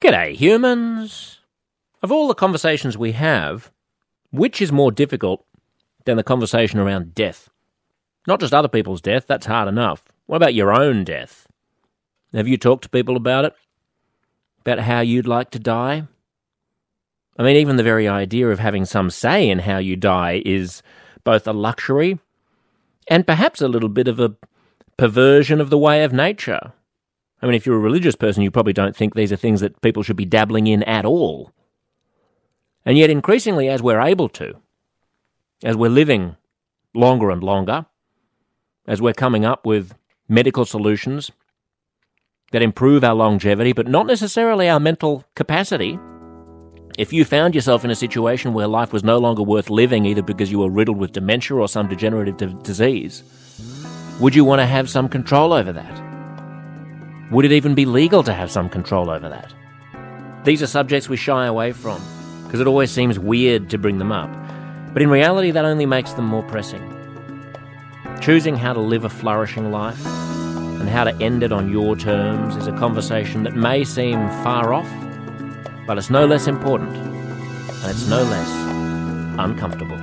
G'day, humans. Of all the conversations we have, which is more difficult than the conversation around death? Not just other people's death, that's hard enough. What about your own death? Have you talked to people about it? About how you'd like to die? I mean, even the very idea of having some say in how you die is both a luxury and perhaps a little bit of a perversion of the way of nature. I mean, if you're a religious person, you probably don't think these are things that people should be dabbling in at all. And yet increasingly, as we're able to, as we're living longer and longer, as we're coming up with medical solutions that improve our longevity, but not necessarily our mental capacity, if you found yourself in a situation where life was no longer worth living, either because you were riddled with dementia or some degenerative disease, would you want to have some control over that? Would it even be legal to have some control over that? These are subjects we shy away from, because it always seems weird to bring them up. But in reality, that only makes them more pressing. Choosing how to live a flourishing life and how to end it on your terms is a conversation that may seem far off, but it's no less important, and it's no less uncomfortable.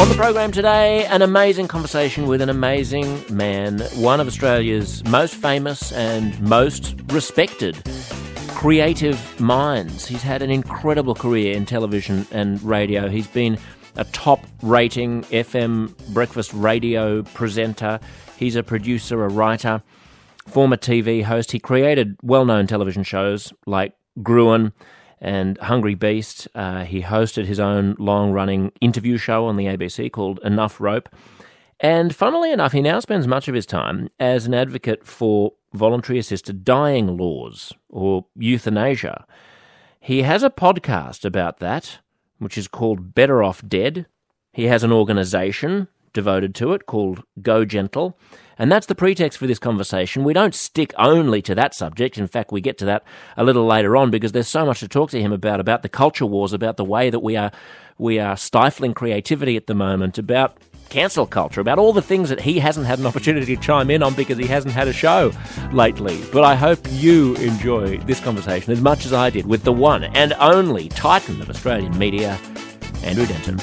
On the program today, an amazing conversation with an amazing man, one of Australia's most famous and most respected creative minds. He's had an incredible career in television and radio. He's been a top-rating FM breakfast radio presenter. He's a producer, a writer, former TV host. He created well-known television shows like Gruen and Hungry Beast. He hosted his own long-running interview show on the ABC called Enough Rope. And funnily enough, he now spends much of his time as an advocate for voluntary assisted dying laws or euthanasia. He has a podcast about that, which is called Better Off Dead. He has an organisation devoted to it called Go Gentle. And that's the pretext for this conversation. We don't stick only to that subject. In fact, we get to that a little later on because there's so much to talk to him about the culture wars, about the way that we are stifling creativity at the moment, about cancel culture, about all the things that he hasn't had an opportunity to chime in on because he hasn't had a show lately. But I hope you enjoy this conversation as much as I did with the one and only titan of Australian media, Andrew Denton.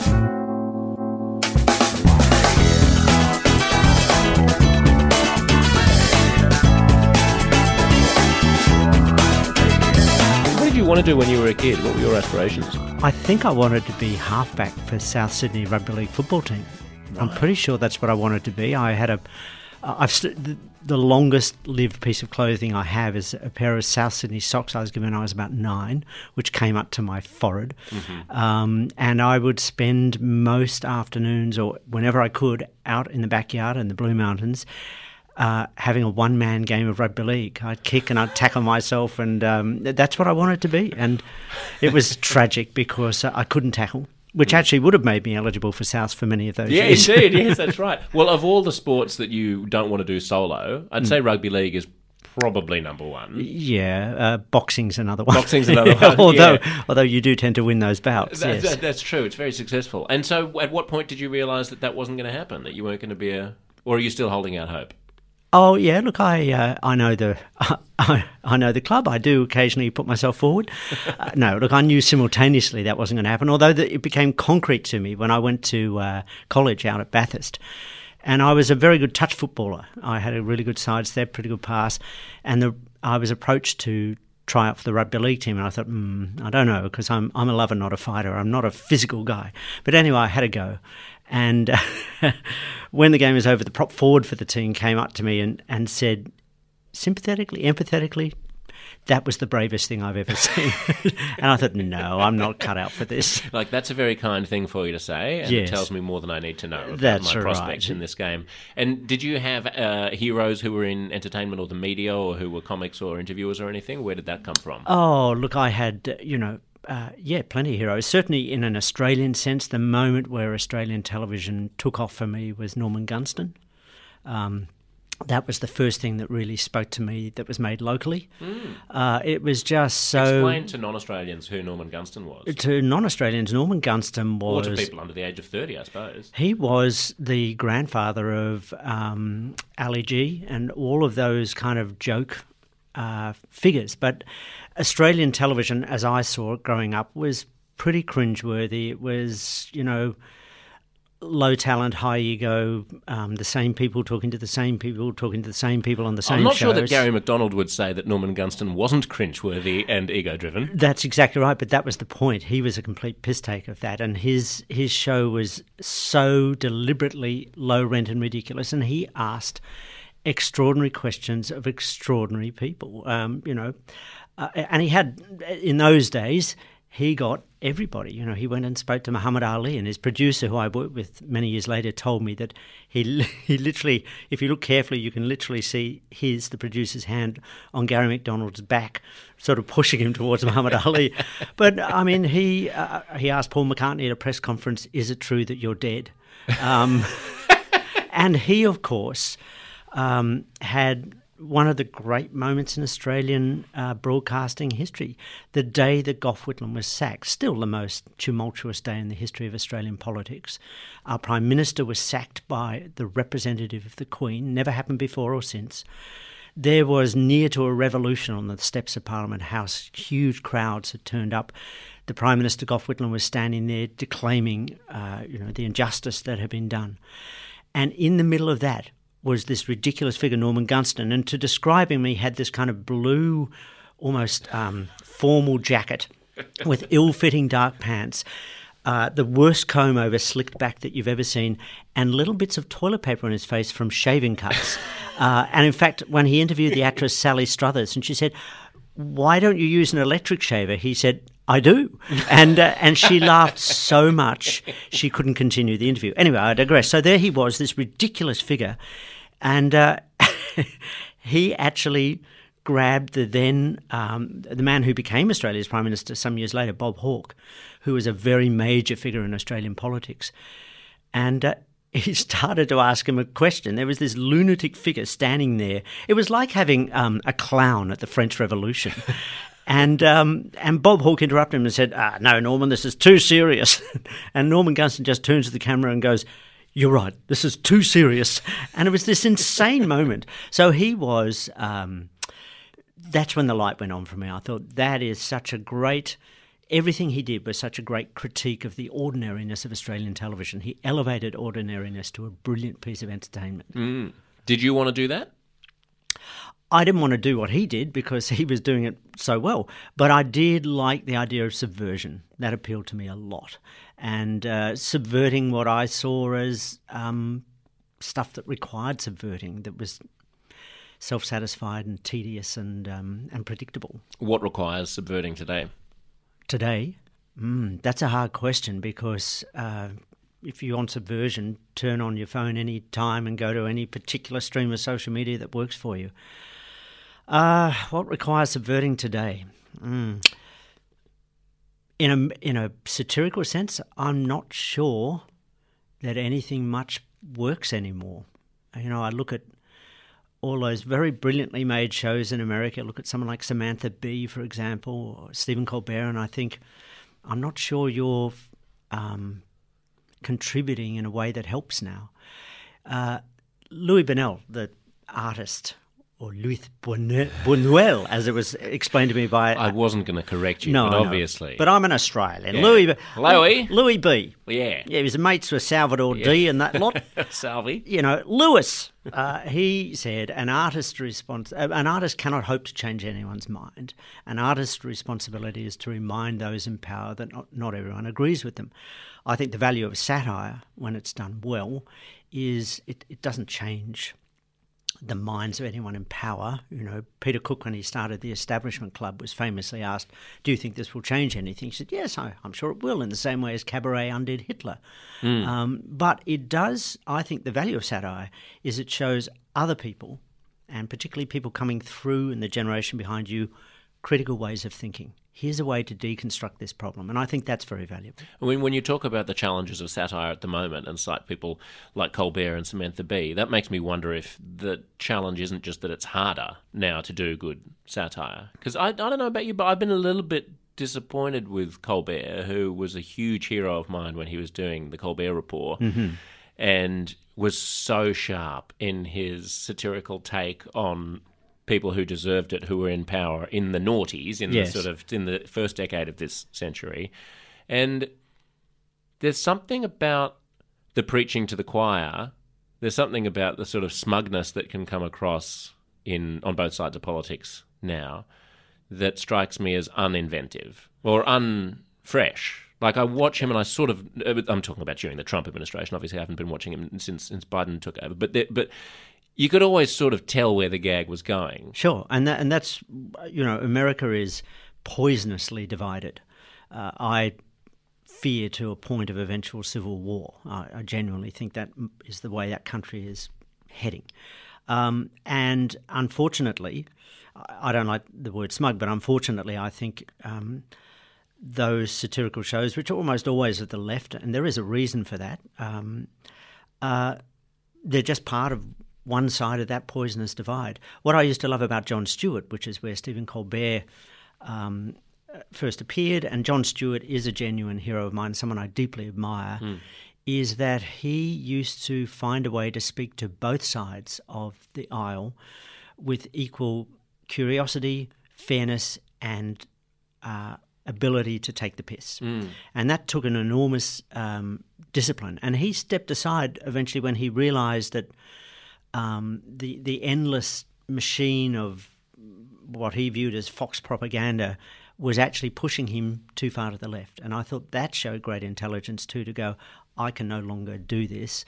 Want to do when you were a kid? What were your aspirations? I think I wanted to be halfback for South Sydney Rugby League football team. Right. I'm pretty sure that's what I wanted to be. I had the longest lived piece of clothing I have is a pair of South Sydney socks I was given when I was about 9, which came up to my forehead. Mm-hmm. And I would spend most afternoons or whenever I could out in the backyard in the Blue Mountains having a one-man game of rugby league. I'd kick and I'd tackle myself, and that's what I wanted to be. And it was tragic because I couldn't tackle, which actually would have made me eligible for South for many of those years. Yeah, indeed. Yes, that's right. Well, of all the sports that you don't want to do solo, I'd say rugby league is probably number one. Yeah, boxing's another one. Yeah. Although you do tend to win those bouts. That's true. It's very successful. And so at what point did you realise that wasn't going to happen, that you weren't going to be or are you still holding out hope? Oh yeah, look, I know the club. I do occasionally put myself forward. No, look, I knew simultaneously that wasn't going to happen. Although it became concrete to me when I went to college out at Bathurst, and I was a very good touch footballer. I had a really good side step, pretty good pass, and I was approached to try out for the rugby league team, and I thought, I don't know, because I'm a lover, not a fighter. I'm not a physical guy, but anyway, I had a go. And when the game was over, the prop forward for the team came up to me and said, sympathetically, empathetically, that was the bravest thing I've ever seen. And I thought, no, I'm not cut out for this. Like, that's a very kind thing for you to say, and yes, it tells me more than I need to know about my prospects in this game. And did you have heroes who were in entertainment or the media or who were comics or interviewers or anything? Where did that come from? Oh, look, I had, plenty of heroes. Certainly in an Australian sense, the moment where Australian television took off for me was Norman Gunston. that was the first thing that really spoke to me that was made locally. It was just so... Explain to non-Australians who Norman Gunston was. To non-Australians, Norman Gunston was... Or to people under the age of 30, I suppose. He was the grandfather of Ali G and all of those kind of joke figures. But Australian television, as I saw it growing up, was pretty cringeworthy. It was, you know... low talent, high ego, the same people talking to the same people, talking to the same people on the same shows. I'm not sure that Gary McDonald would say that Norman Gunston wasn't cringeworthy and ego-driven. That's exactly right, but that was the point. He was a complete piss take of that, and his show was so deliberately low rent and ridiculous, and he asked extraordinary questions of extraordinary people, and he had, in those days... He got everybody. You know, he went and spoke to Muhammad Ali, and his producer, who I worked with many years later, told me that he literally, if you look carefully, you can literally see the producer's hand on Gary McDonald's back, sort of pushing him towards Muhammad Ali. But I mean, he asked Paul McCartney at a press conference, "Is it true that you're dead?" And he, of course, had one of the great moments in Australian broadcasting history, the day that Gough Whitlam was sacked, still the most tumultuous day in the history of Australian politics. Our Prime Minister was sacked by the representative of the Queen, never happened before or since. There was near to a revolution on the steps of Parliament House. Huge crowds had turned up. The Prime Minister, Gough Whitlam, was standing there declaiming the injustice that had been done. And in the middle of that, was this ridiculous figure, Norman Gunston. And to describe him, he had this kind of blue, almost formal jacket with ill-fitting dark pants, the worst comb over slicked back that you've ever seen, and little bits of toilet paper on his face from shaving cuts. And in fact, when he interviewed the actress Sally Struthers, and she said, "Why don't you use an electric shaver?" He said, "I do." And she laughed so much she couldn't continue the interview. Anyway, I digress. So there he was, this ridiculous figure. And he actually grabbed the then the man who became Australia's Prime Minister some years later, Bob Hawke, who was a very major figure in Australian politics. And he started to ask him a question. There was this lunatic figure standing there. It was like having a clown at the French Revolution. And Bob Hawke interrupted him and said, "No, Norman, this is too serious." And Norman Gunston just turns to the camera and goes, "You're right, this is too serious." And it was this insane moment. So he was that's when the light went on for me. I thought that is such a great – everything he did was such a great critique of the ordinariness of Australian television. He elevated ordinariness to a brilliant piece of entertainment. Mm. Did you want to do that? I didn't want to do what he did because he was doing it so well, but I did like the idea of subversion. That appealed to me a lot, and subverting what I saw as stuff that required subverting, that was self-satisfied and tedious and predictable. What requires subverting today? Today? That's a hard question because... if you want subversion, turn on your phone any time and go to any particular stream of social media that works for you. What requires subverting today? In a satirical sense, I'm not sure that anything much works anymore. You know, I look at all those very brilliantly made shows in America. Look at someone like Samantha Bee, for example, or Stephen Colbert, and I think I'm not sure you're... contributing in a way that helps now. Luis Buñuel, the artist, or Luis Buñuel, as it was explained to me by... I wasn't going to correct you, obviously. But I'm an Australian. Yeah. Louis B. Yeah. Yeah, he was mates with Salvador D and that lot. Salvi. You know, Louis, he said, an artist cannot hope to change anyone's mind. An artist's responsibility is to remind those in power that not everyone agrees with them. I think the value of satire, when it's done well, is it doesn't change the minds of anyone in power. You know, Peter Cook, when he started The Establishment Club, was famously asked, "Do you think this will change anything?" He said, "Yes, I'm sure it will, in the same way as Cabaret undid Hitler." But it does, I think the value of satire is it shows other people, and particularly people coming through in the generation behind you, critical ways of thinking. Here's a way to deconstruct this problem, and I think that's very valuable. I mean, when you talk about the challenges of satire at the moment and cite people like Colbert and Samantha Bee, that makes me wonder if the challenge isn't just that it's harder now to do good satire. Because I don't know about you, but I've been a little bit disappointed with Colbert, who was a huge hero of mine when he was doing the Colbert Report, mm-hmm. and was so sharp in his satirical take on people who deserved it, who were in power in the noughties, in yes. the sort of in the first decade of this century. And there's something about the preaching to the choir. There's something about the sort of smugness that can come across in on both sides of politics now that strikes me as uninventive or unfresh. Like, I watch him and I sort of... I'm talking about during the Trump administration. Obviously, I haven't been watching him since Biden took over. But you could always sort of tell where the gag was going. Sure, and that's, you know, America is poisonously divided. I fear to a point of eventual civil war. I genuinely think that is the way that country is heading. And unfortunately, I don't like the word smug, but unfortunately I think... those satirical shows, which are almost always at the left, and there is a reason for that, they're just part of one side of that poisonous divide. What I used to love about Jon Stewart, which is where Stephen Colbert first appeared, and Jon Stewart is a genuine hero of mine, someone I deeply admire, is that he used to find a way to speak to both sides of the aisle with equal curiosity, fairness, and ability to take the piss. And that took an enormous discipline. And he stepped aside eventually when he realised that the endless machine of what he viewed as Fox propaganda was actually pushing him too far to the left. And I thought that showed great intelligence too, to go, I can no longer do this.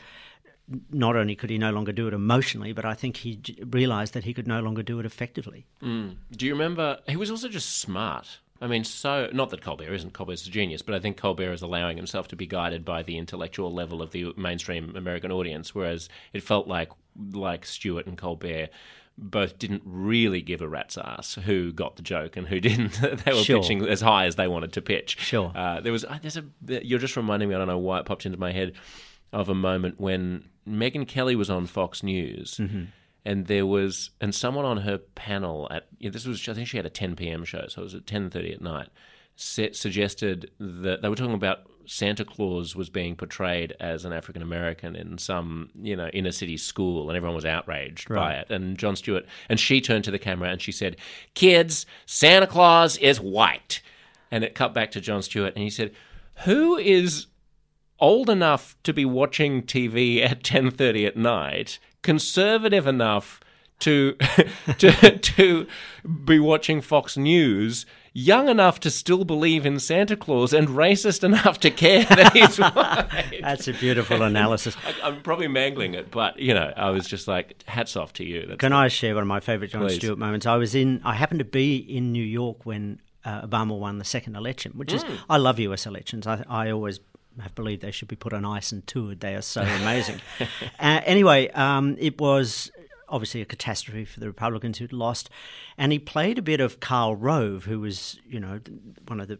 Not only could he no longer do it emotionally, but I think he realised that he could no longer do it effectively. Do you remember... He was also just smart. I mean, so, not that Colbert isn't, Colbert's a genius, but I think Colbert is allowing himself to be guided by the intellectual level of the mainstream American audience, whereas it felt like Stewart and Colbert both didn't really give a rat's ass who got the joke and who didn't. They were sure. pitching as high as they wanted to pitch. Sure. You're just reminding me, I don't know why it popped into my head, of a moment when Megyn Kelly was on Fox News. Mm-hmm. And there was, and someone on her panel at, this was, I think she had a 10 p.m. show, so it was at 10:30 at night, suggested that, they were talking about Santa Claus was being portrayed as an African American in some, inner city school, and everyone was outraged by it. And Jon Stewart, and she turned to the camera and she said, "Kids, Santa Claus is white." And it cut back to Jon Stewart and he said, "Who is old enough to be watching TV at 10:30 at night? Conservative enough to be watching Fox News, young enough to still believe in Santa Claus, and racist enough to care that he's white." That's a beautiful analysis. I'm probably mangling it, but I was just like, hats off to you. I share one of my favourite Jon Stewart moments? I happened to be in New York when Obama won the second election, which is, I love US elections. I always have believed they should be put on ice and toured. They are so amazing. Anyway, it was obviously a catastrophe for the Republicans who'd lost. And he played a bit of Karl Rove, who was, one of the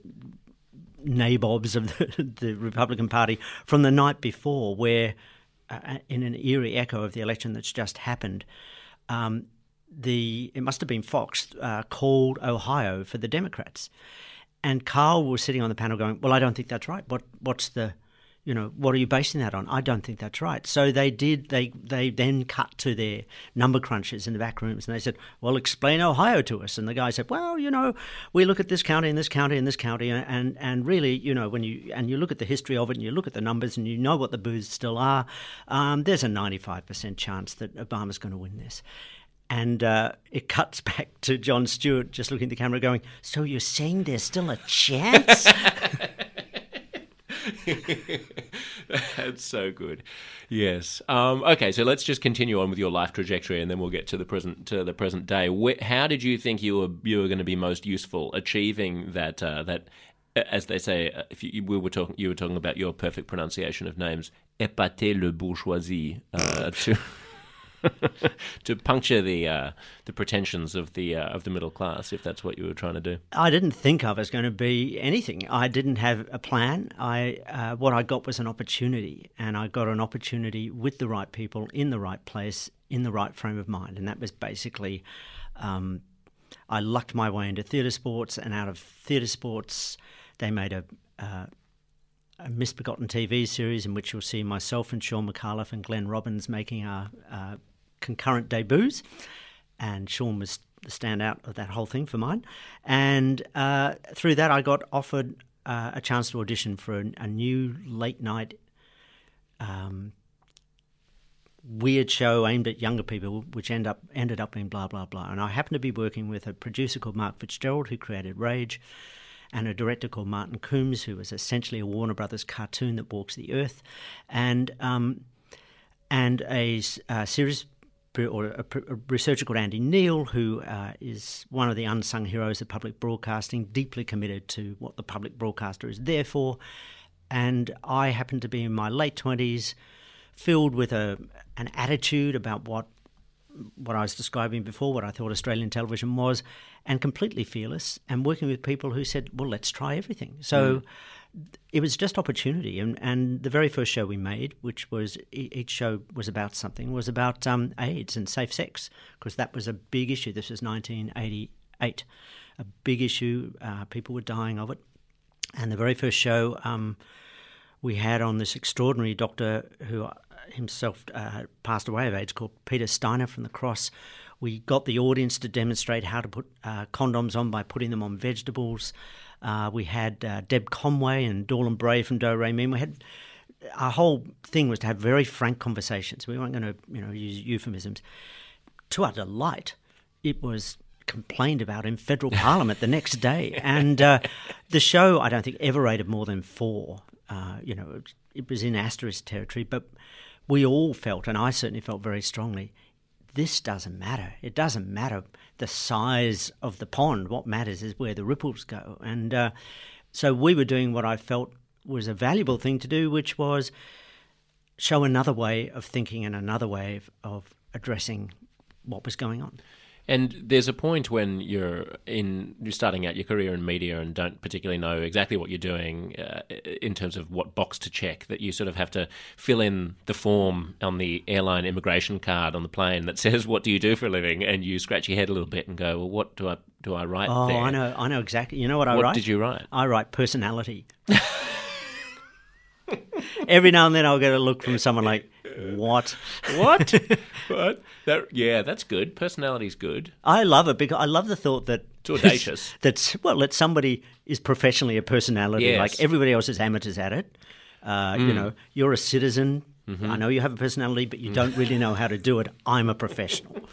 nabobs of the Republican Party from the night before, where in an eerie echo of the election that's just happened, it must have been Fox, called Ohio for the Democrats. And Karl was sitting on the panel going, "Well, I don't think that's right. What are you basing that on? I don't think that's right." So they then cut to their number crunchers in the back rooms and they said, "Well, explain Ohio to us." And the guy said, "Well, we look at this county and this county and this county and really, when you look at the history of it and you look at the numbers and what the boos still are, there's a 95% chance that Obama's going to win this." And it cuts back to Jon Stewart just looking at the camera going, "So you're saying there's still a chance?" That's so good. Yes. Okay, so let's just continue on with your life trajectory and then we'll get to the present day. How did you think you were going to be most useful achieving that, that, as they say, you were talking about your perfect pronunciation of names, épater le bourgeoisie. to puncture the pretensions of the middle class, if that's what you were trying to do. I didn't think I was going to be anything. I didn't have a plan. What I got was an opportunity, and I got an opportunity with the right people, in the right place, in the right frame of mind, and that was basically I lucked my way into theatre sports, and out of theatre sports they made a misbegotten TV series in which you'll see myself and Sean McAuliffe and Glenn Robbins making our concurrent debuts, and Sean was the standout of that whole thing for mine. And through that I got offered a chance to audition for a new late night weird show aimed at younger people, which ended up being Blah Blah Blah. And I happened to be working with a producer called Mark Fitzgerald, who created Rage, and a director called Martin Coombs, who was essentially a Warner Brothers cartoon that walks the earth, and a series or a researcher called Andy Neal, who is one of the unsung heroes of public broadcasting, deeply committed to what the public broadcaster is there for. And I happened to be in my late 20s, filled with an attitude about what I was describing before, what I thought Australian television was, and completely fearless, and working with people who said, well, let's try everything. So it was just opportunity. And the very first show we made, which was each show was about something, was about AIDS and safe sex, because that was a big issue. This was 1988, a big issue. People were dying of it. And the very first show we had on this extraordinary doctor who himself passed away of AIDS, called Peter Steiner, from the Cross. We got the audience to demonstrate how to put condoms on by putting them on vegetables. We had Deb Conway and Dorlan Bray from Do Re Mi. We had, our whole thing was to have very frank conversations. We weren't going to, use euphemisms. To our delight, it was complained about in federal parliament the next day. And the show, I don't think, ever rated more than 4. It was in asterisk territory, but we all felt, and I certainly felt very strongly, this doesn't matter. It doesn't matter the size of the pond. What matters is where the ripples go. And so we were doing what I felt was a valuable thing to do, which was show another way of thinking and another way of addressing what was going on. And there's a point when you're starting out your career in media and don't particularly know exactly what you're doing in terms of what box to check, that you sort of have to fill in the form on the airline immigration card on the plane that says, what do you do for a living? And you scratch your head a little bit and go, well, what do I write there? Oh, I know exactly. You know what I write? What did you write? I write personality. Every now and then I'll get a look from someone like, What? What? That's good. Personality's good. I love it because I love the thought that it's audacious. That somebody is professionally a personality, yes. Like everybody else is amateurs at it. You're a citizen. Mm-hmm. I know you have a personality, but you don't really know how to do it. I'm a professional.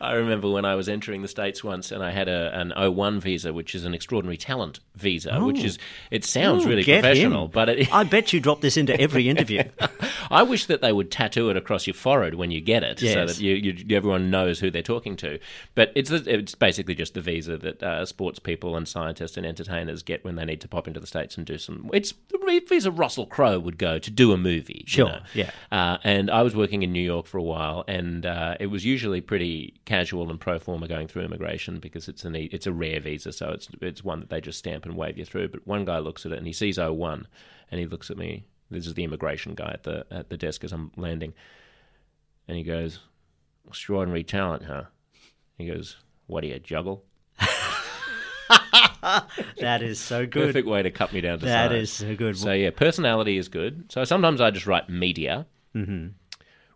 I remember when I was entering the States once, and I had an O1 visa, which is an extraordinary talent visa, which is, it sounds really professional. But I bet you drop this into every interview. I wish that they would tattoo it across your forehead when you get it, so that you everyone knows who they're talking to. But it's basically just the visa that sports people and scientists and entertainers get when they need to pop into the States and do some. It's the visa Russell Crowe would go to do a movie. Sure, and I was working in New York for a while, and it was usually pretty casual and pro forma going through immigration, because it's a rare visa, so it's one that they just stamp and wave you through. But one guy looks at it and he sees O1, and he looks at me. This is the immigration guy at the desk as I'm landing, and he goes, "Extraordinary talent, huh?" He goes, "What do you juggle?" That is so good. Perfect way to cut me down to size. That is so good. So yeah, personality is good. So sometimes I just write media,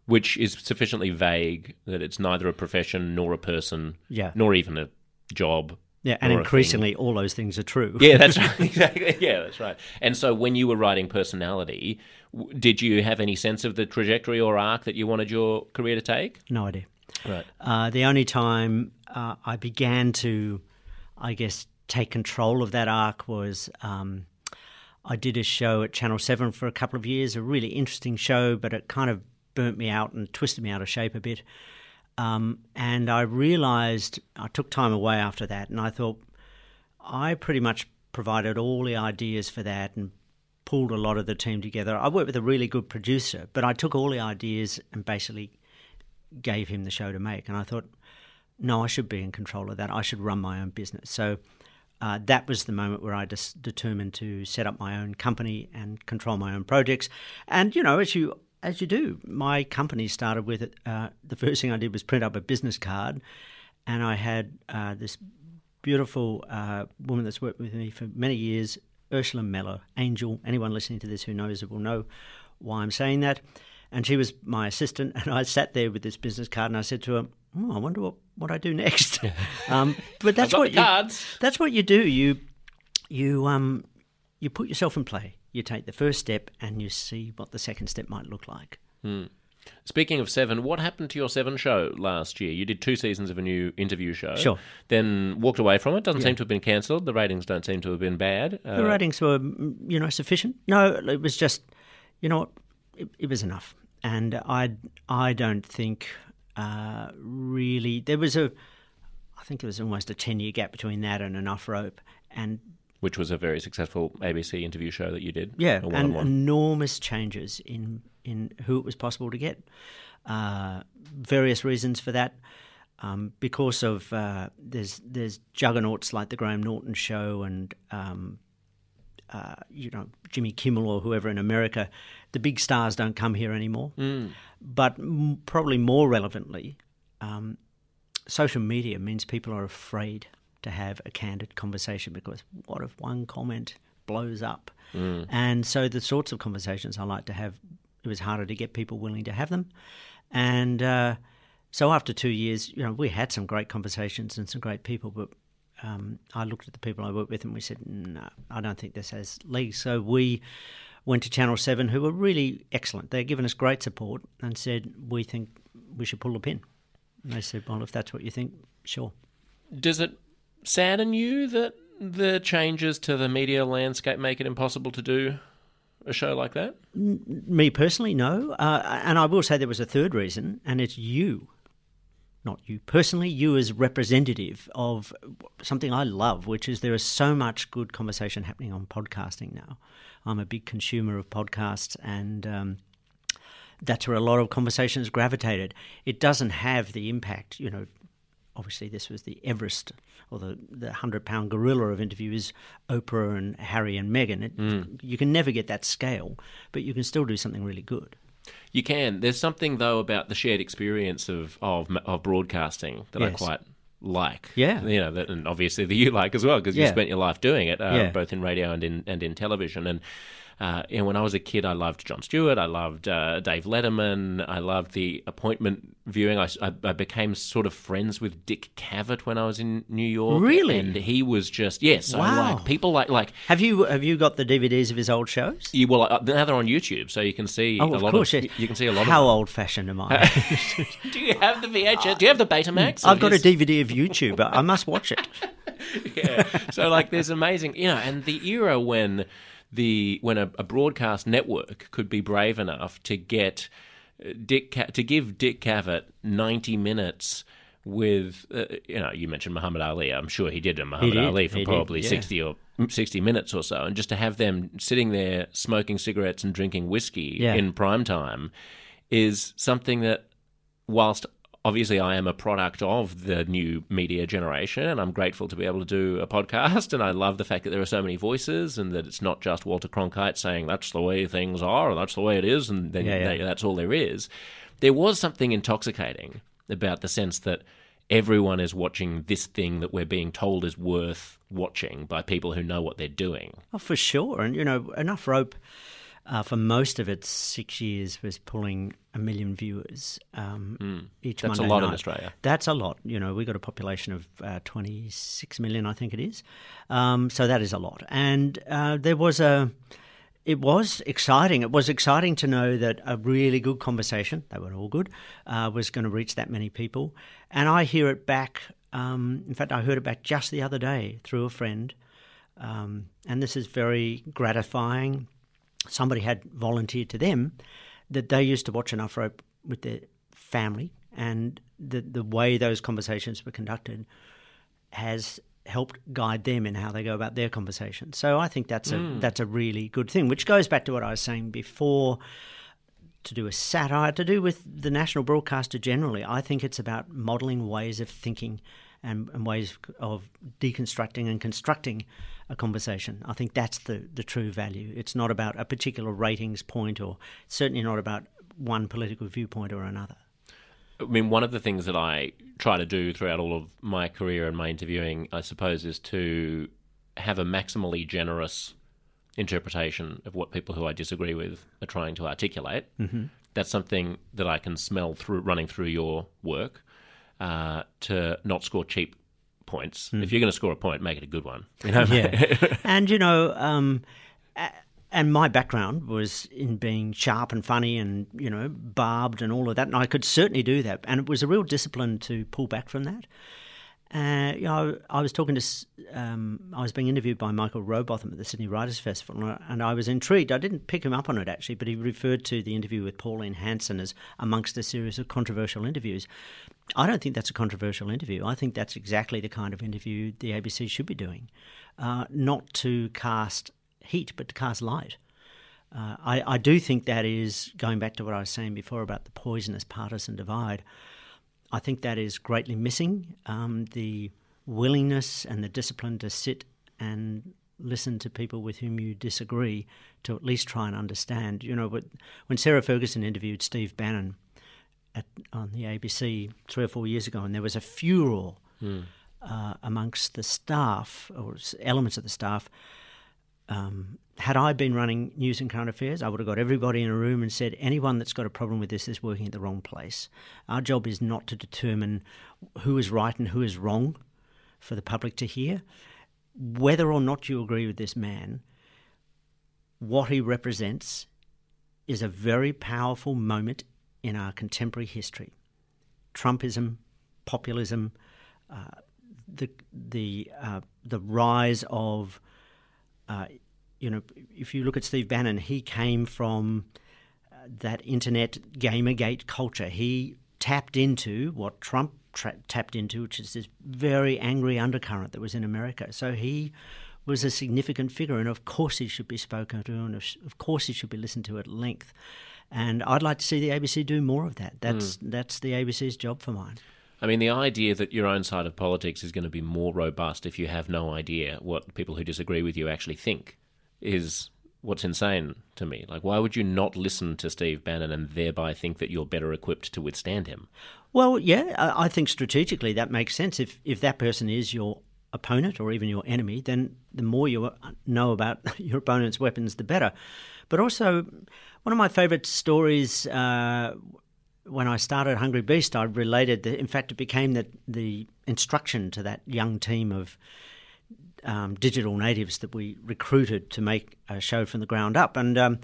which is sufficiently vague that it's neither a profession nor a person, nor even a job. Yeah, and increasingly all those things are true. Yeah, that's right. Exactly. Yeah, that's right. And so when you were writing personality, did you have any sense of the trajectory or arc that you wanted your career to take? No idea. Right. The only time I began to, I guess, take control of that arc was I did a show at Channel 7 for a couple of years, a really interesting show, but it kind of burnt me out and twisted me out of shape a bit. And I realised, I took time away after that, and I thought I pretty much provided all the ideas for that and pulled a lot of the team together. I worked with a really good producer, but I took all the ideas and basically gave him the show to make. And I thought, no, I should be in control of that. I should run my own business. So that was the moment where I just determined to set up my own company and control my own projects. And, you know, as you do, my company started with it. The first thing I did was print up a business card, and I had this beautiful woman that's worked with me for many years, Ursula Mello, Angel. Anyone listening to this who knows it will know why I'm saying that. And she was my assistant, and I sat there with this business card, and I said to her, I wonder what I do next. But that's what that's what you do. You put yourself in play. You take the first step, and you see what the second step might look like. Hmm. Speaking of Seven, what happened to your Seven show last year? You did 2 seasons of a new interview show. Sure. Then walked away from it. Doesn't seem to have been cancelled. The ratings don't seem to have been bad. The ratings were, sufficient. No, it was just, it was enough. And I don't think really there was I think there was almost a 10-year gap between that and Enough Rope, and which was a very successful ABC interview show that you did. Yeah, and enormous changes in who it was possible to get. Various reasons for that, because of there's juggernauts like the Graham Norton show and Jimmy Kimmel or whoever in America. The big stars don't come here anymore. Mm. But probably more relevantly, social media means people are afraid to have a candid conversation, because what if one comment blows up? Mm. And so the sorts of conversations I like to have, it was harder to get people willing to have them. And so after 2 years, we had some great conversations and some great people, but I looked at the people I worked with and we said, no, I don't think this has legs. So we went to Channel 7, who were really excellent. They'd given us great support and said, we think we should pull the pin. And they said, well, if that's what you think, sure. Does it sadden you that the changes to the media landscape make it impossible to do a show like that? Me personally, no. And I will say there was a third reason, and it's you. Not you personally, you as representative of something I love, which is there is so much good conversation happening on podcasting now. I'm a big consumer of podcasts, and that's where a lot of conversations gravitated. It doesn't have the impact, obviously this was the Everest or the 100-pound gorilla of interviews, Oprah and Harry and Meghan. You can never get that scale, but you can still do something really good. You can. There's something, though, about the shared experience of broadcasting that I quite like. Yeah. That, and obviously that you like as well, because you spent your life doing it, both in radio and in television. And when I was a kid, I loved Jon Stewart. I loved Dave Letterman. I loved the appointment viewing. I became sort of friends with Dick Cavett when I was in New York. Really? And he was just, yes. Wow. I like people like. Have you got the DVDs of his old shows? Now they're on YouTube, so you can see you can see a lot. How old-fashioned am I? Do you have the VHS? Do you have the Betamax? I've got a DVD of YouTube. I must watch it. Yeah. So there's amazing, and the era when a broadcast network could be brave enough to get to give Dick Cavett 90 minutes with you mentioned Muhammad Ali. I'm sure he did a Muhammad Ali for probably 60 minutes or so, and just to have them sitting there smoking cigarettes and drinking whiskey in prime time is something that, whilst obviously I am a product of the new media generation, and I'm grateful to be able to do a podcast, and I love the fact that there are so many voices and that it's not just Walter Cronkite saying that's the way things are or that's the way it is and then that's all there is. There was something intoxicating about the sense that everyone is watching this thing that we're being told is worth watching by people who know what they're doing. Oh, for sure. And, Enough Rope, for most of its 6 years, was pulling 1 million viewers each Monday night. That's a lot in Australia. That's a lot. We've got a population of 26 million, I think it is. So that is a lot. And it was exciting. It was exciting to know that a really good conversation, they were all good, was going to reach that many people. And I hear it back. In fact, I heard it back just the other day through a friend. And this is very gratifying. Somebody had volunteered to them that they used to watch Enough Rope with their family, and the way those conversations were conducted has helped guide them in how they go about their conversation. So I think that's a really good thing, which goes back to what I was saying before. to do with satire, to do with the national broadcaster generally. I think it's about modelling ways of thinking and ways of deconstructing and constructing a conversation. I think that's the true value. It's not about a particular ratings point, or certainly not about one political viewpoint or another. I mean, one of the things that I try to do throughout all of my career and my interviewing, I suppose, is to have a maximally generous interpretation of what people who I disagree with are trying to articulate. Mm-hmm. That's something that I can smell through running through your work, to not score cheap points. Mm. If you're going to score a point, make it a good one. You know? Yeah. And, you know, and my background was in being sharp and funny and, you know, barbed and all of that, and I could certainly do that. And it was a real discipline to pull back from that. You know, I was talking to, I was being interviewed by Michael Robotham at the Sydney Writers' Festival, and I was intrigued. I didn't pick him up on it, actually, but he referred to the interview with Pauline Hanson as amongst a series of controversial interviews. I don't think that's a controversial interview. I think that's exactly the kind of interview the ABC should be doing, not to cast heat, but to cast light. I do think that is, going back to what I was saying before about the poisonous partisan divide, I think that is greatly missing, the willingness and the discipline to sit and listen to people with whom you disagree, to at least try and understand. You know, when Sarah Ferguson interviewed Steve Bannon on the ABC 3 or 4 years ago, and there was a furor amongst the staff, or elements of the staff. Had I been running News and Current Affairs, I would have got everybody in a room and said, anyone that's got a problem with this is working at the wrong place. Our job is not to determine who is right and who is wrong for the public to hear. Whether or not you agree with this man, what he represents is a very powerful moment in our contemporary history. Trumpism, populism, the rise of... you know, if you look at Steve Bannon, he came from that internet Gamergate culture. He tapped into what Trump tapped into, which is this very angry undercurrent that was in America. So he was a significant figure, and of course he should be spoken to, and of course he should be listened to at length. And I'd like to see the ABC do more of that. That's the ABC's job for mine. I mean, the idea that your own side of politics is going to be more robust if you have no idea what people who disagree with you actually think is what's insane to me. Like, why would you not listen to Steve Bannon and thereby think that you're better equipped to withstand him? Well, yeah, I think strategically that makes sense. If that person is your opponent or even your enemy, then the more you know about your opponent's weapons, the better. But also, one of my favourite stories... when I started Hungry Beast, I related that, in fact, it became the instruction to that young team of digital natives that we recruited to make a show from the ground up. And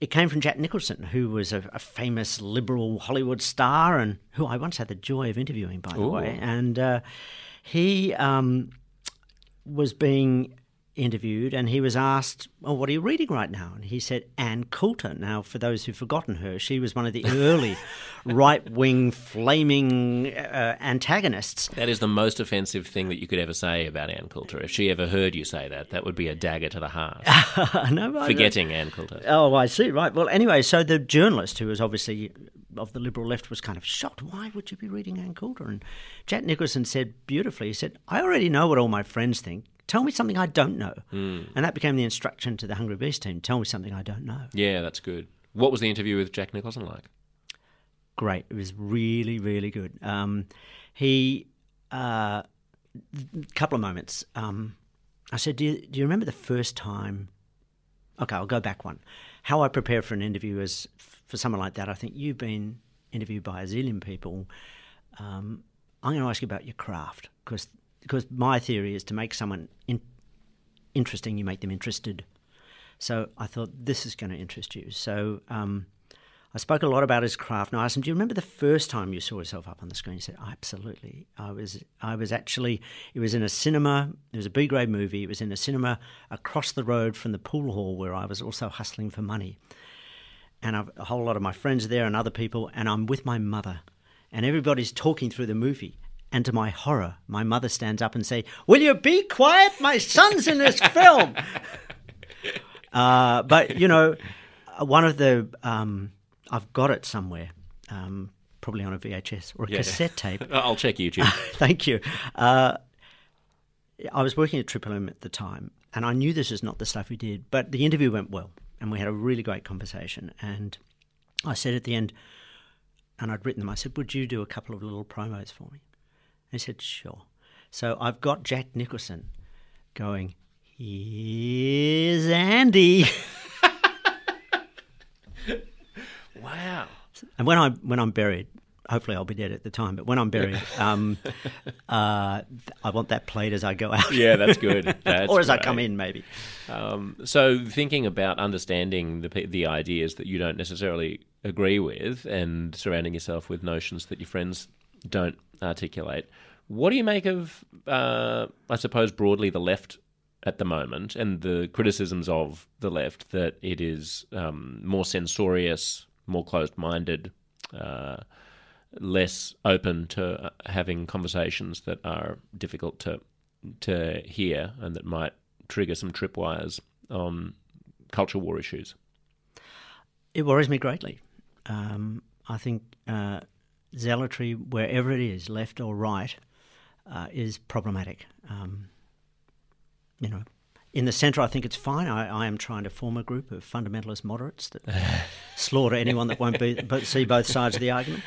it came from Jack Nicholson, who was a famous liberal Hollywood star and who I once had the joy of interviewing, by the way. And he was being interviewed, and he was asked, "Oh, what are you reading right now?" And he said, "Ann Coulter." Now, for those who've forgotten her, she was one of the early right-wing flaming antagonists. That is the most offensive thing that you could ever say about Ann Coulter. If she ever heard you say that, that would be a dagger to the heart. No, forgetting Ann Coulter. Oh, I see. Right. Well, anyway, so the journalist, who was obviously of the liberal left, was kind of shocked. Why would you be reading Ann Coulter? And Jack Nicholson said beautifully, he said, "I already know what all my friends think. Tell me something I don't know." Mm. And that became the instruction to the Hungry Beast team. Tell me something I don't know. Yeah, that's good. What was the interview with Jack Nicholson like? Great. It was really, really good. He, couple of moments. I said, do you remember the first time? Okay, I'll go back one. How I prepare for an interview is, for someone like that, I think you've been interviewed by a zillion people. I'm going to ask you about your craft, because my theory is to make someone interesting, you make them interested. So I thought, this is going to interest you. So I spoke a lot about his craft. And I asked him, do you remember the first time you saw yourself up on the screen? He said, absolutely. I was actually, it was in a cinema. It was a B-grade movie. It was in a cinema across the road from the pool hall where I was also hustling for money. And I've, a whole lot of my friends there and other people. And I'm with my mother. And everybody's talking through the movie. And to my horror, my mother stands up and says, "Will you be quiet? My son's in this film." But, you know, one of the I've got it somewhere, probably on a VHS or a cassette tape. I'll check YouTube. Thank you. I was working at Triple M at the time, and I knew this is not the stuff we did, but the interview went well, and we had a really great conversation. And I said at the end, and I'd written them, I said, would you do a couple of little promos for me? And he said, sure. So I've got Jack Nicholson going, here's Andy. Wow. And when I'm buried, hopefully I'll be dead at the time, but when I'm buried, I want that played as I go out. Yeah, that's good. That's or as great. I come in, maybe. So thinking about understanding the ideas that you don't necessarily agree with and surrounding yourself with notions that your friends don't articulate, what do you make of, I suppose, broadly the left at the moment and the criticisms of the left that it is more censorious, more closed-minded, less open to having conversations that are difficult to hear and that might trigger some tripwires on culture war issues? It worries me greatly. I think zealotry, wherever it is, left or right, is problematic. You know, in the centre, I think it's fine. I am trying to form a group of fundamentalist moderates that slaughter anyone that won't see both sides of the argument.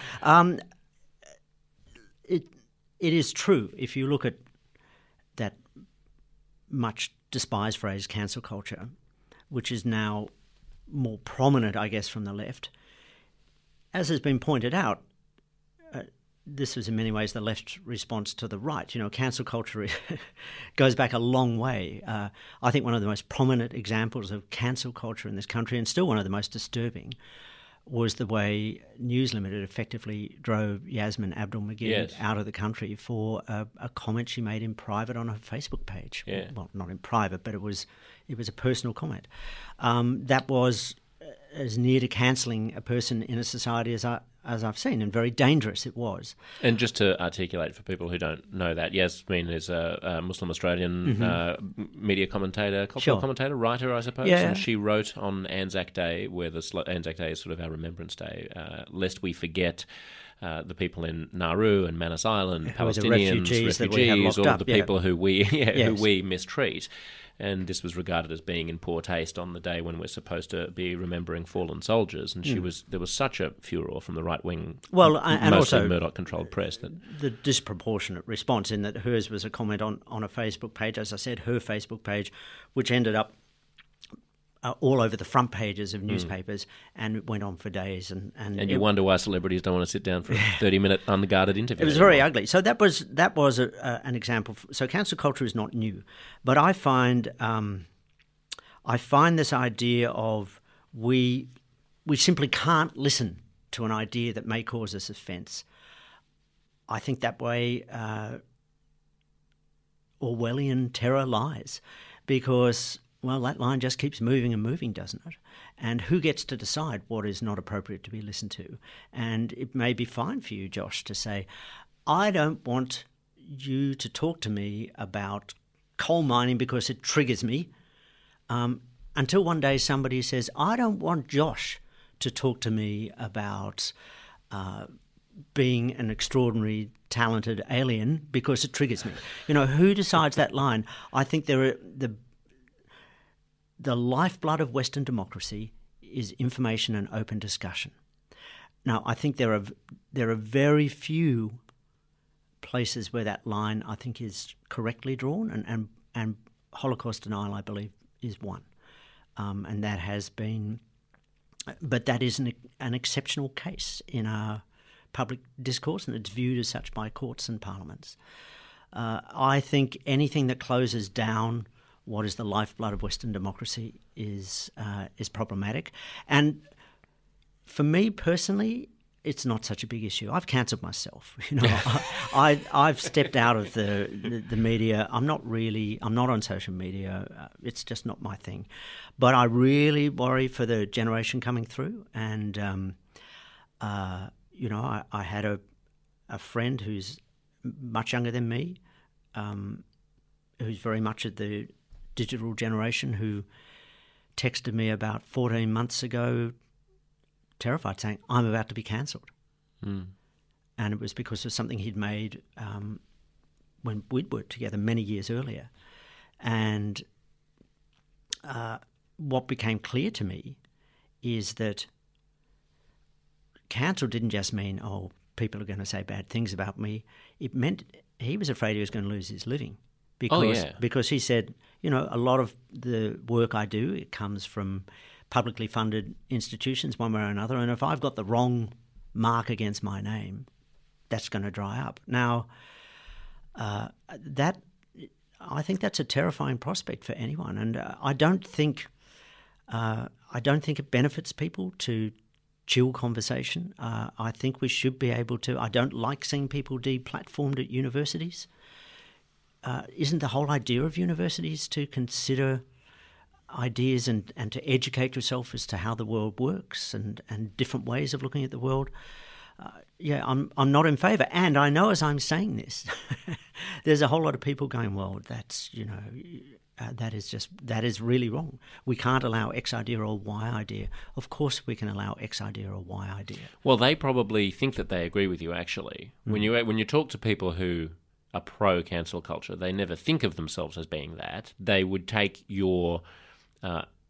It is true. If you look at that much despised phrase, cancel culture, which is now more prominent, I guess, from the left, as has been pointed out, this was in many ways the left's response to the right. You know, cancel culture goes back a long way. I think one of the most prominent examples of cancel culture in this country, and still one of the most disturbing, was the way News Limited effectively drove Yasmin Abdul-Majeed out of the country for a comment she made in private on her Facebook page. Yeah. Well, not in private, but it was a personal comment. That was as near to cancelling a person in a society as I've seen, and very dangerous it was. And just to articulate for people who don't know that, Yasmin is a Muslim Australian media commentator, cultural commentator, writer, I suppose. Yeah. And she wrote on Anzac Day, where the Anzac Day is sort of our Remembrance Day, lest we forget the people in Nauru and Manus Island, Palestinians, refugees, all the people who we mistreat. And this was regarded as being in poor taste on the day when we're supposed to be remembering fallen soldiers. And there was such a furore from the right-wing, and mostly Murdoch-controlled press. That the disproportionate response in that hers was a comment on a Facebook page, as I said, her Facebook page, which ended up all over the front pages of newspapers, and it went on for days. And you wonder why celebrities don't want to sit down for a 30-minute unguarded interview. It was very ugly. So that was an example. So cancel culture is not new, but I find this idea of we simply can't listen to an idea that may cause us offence. I think that way Orwellian terror lies, because that line just keeps moving and moving, doesn't it? And who gets to decide what is not appropriate to be listened to? And it may be fine for you, Josh, to say, I don't want you to talk to me about coal mining because it triggers me, until one day somebody says, I don't want Josh to talk to me about being an extraordinary, talented alien because it triggers me. You know, who decides that line? I think there are... The lifeblood of Western democracy is information and open discussion. Now, I think there are very few places where that line, I think, is correctly drawn, and Holocaust denial, I believe, is one. And that has been... But that is an exceptional case in our public discourse, and it's viewed as such by courts and parliaments. I think anything that closes down what is the lifeblood of Western democracy is problematic. And for me personally, it's not such a big issue. I've cancelled myself. You know, I've stepped out of the media. I'm not on social media. It's just not my thing. But I really worry for the generation coming through. And, you know, I had a friend who's much younger than me, who's very much at the digital generation, who texted me about 14 months ago terrified, saying, I'm about to be cancelled. Mm. And it was because of something he'd made when we'd worked together many years earlier. And what became clear to me is that cancel didn't just mean, oh, people are going to say bad things about me. It meant he was afraid he was going to lose his living. Because, because he said, you know, a lot of the work I do, it comes from publicly funded institutions one way or another, and if I've got the wrong mark against my name, that's going to dry up. Now, that I think that's a terrifying prospect for anyone, and I don't think it benefits people to chill conversation. I think we should be able to. I don't like seeing people deplatformed at universities. Isn't the whole idea of universities to consider ideas and to educate yourself as to how the world works and different ways of looking at the world? I'm not in favour. And I know as I'm saying this, there's a whole lot of people going, well, that's, you know, that is really wrong. We can't allow X idea or Y idea. Of course we can allow X idea or Y idea. Well, they probably think that they agree with you, actually. Mm. When you talk to people who are pro-cancel culture, they never think of themselves as being that. They would take your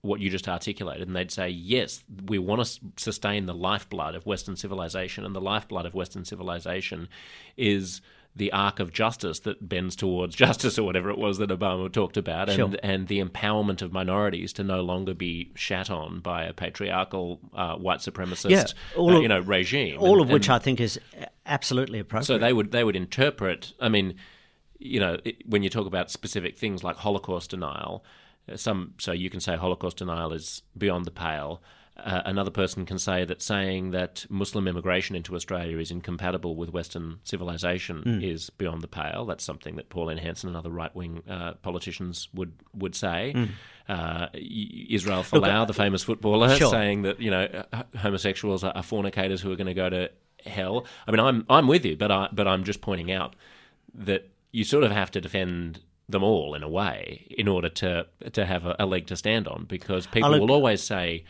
what you just articulated and they'd say, yes, we want to sustain the lifeblood of Western civilization, and the lifeblood of Western civilization is the arc of justice that bends towards justice, or whatever it was that Obama talked about, and, sure, and the empowerment of minorities to no longer be shat on by a patriarchal white supremacist regime. All of which I think is absolutely appropriate. So they would interpret, I mean, you know, when you talk about specific things like Holocaust denial, so you can say Holocaust denial is beyond the pale. Another person can say that saying that Muslim immigration into Australia is incompatible with Western civilization is beyond the pale. That's something that Pauline Hanson and other right-wing politicians would say. Mm. Israel Folau, the famous footballer, sure, saying that, you know, homosexuals are fornicators who are going to go to hell. I mean, I'm with you, but I'm just pointing out that you sort of have to defend them all in a way in order to have a leg to stand on, because people will always say,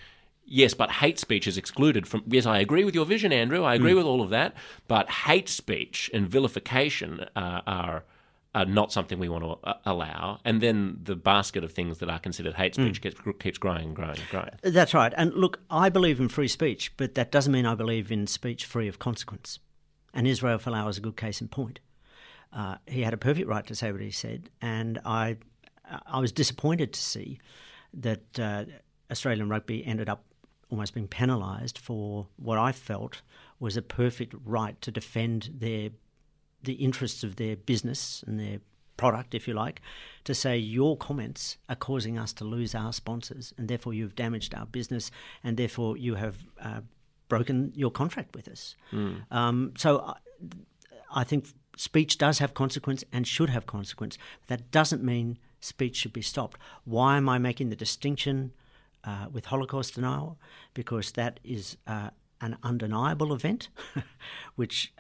yes, but hate speech is excluded from... Yes, I agree with your vision, Andrew. I agree with all of that. But hate speech and vilification are not something we want to allow. And then the basket of things that are considered hate speech keeps growing and growing and growing. That's right. And look, I believe in free speech, but that doesn't mean I believe in speech free of consequence. And Israel Folau is a good case in point. He had a perfect right to say what he said, and I was disappointed to see that Australian rugby ended up almost being penalised for what I felt was a perfect right to defend the interests of their business and their product, if you like, to say your comments are causing us to lose our sponsors, and therefore you've damaged our business, and therefore you have broken your contract with us. Mm. So I think speech does have consequence and should have consequence. That doesn't mean speech should be stopped. Why am I making the distinction with Holocaust denial? Because that is an undeniable event which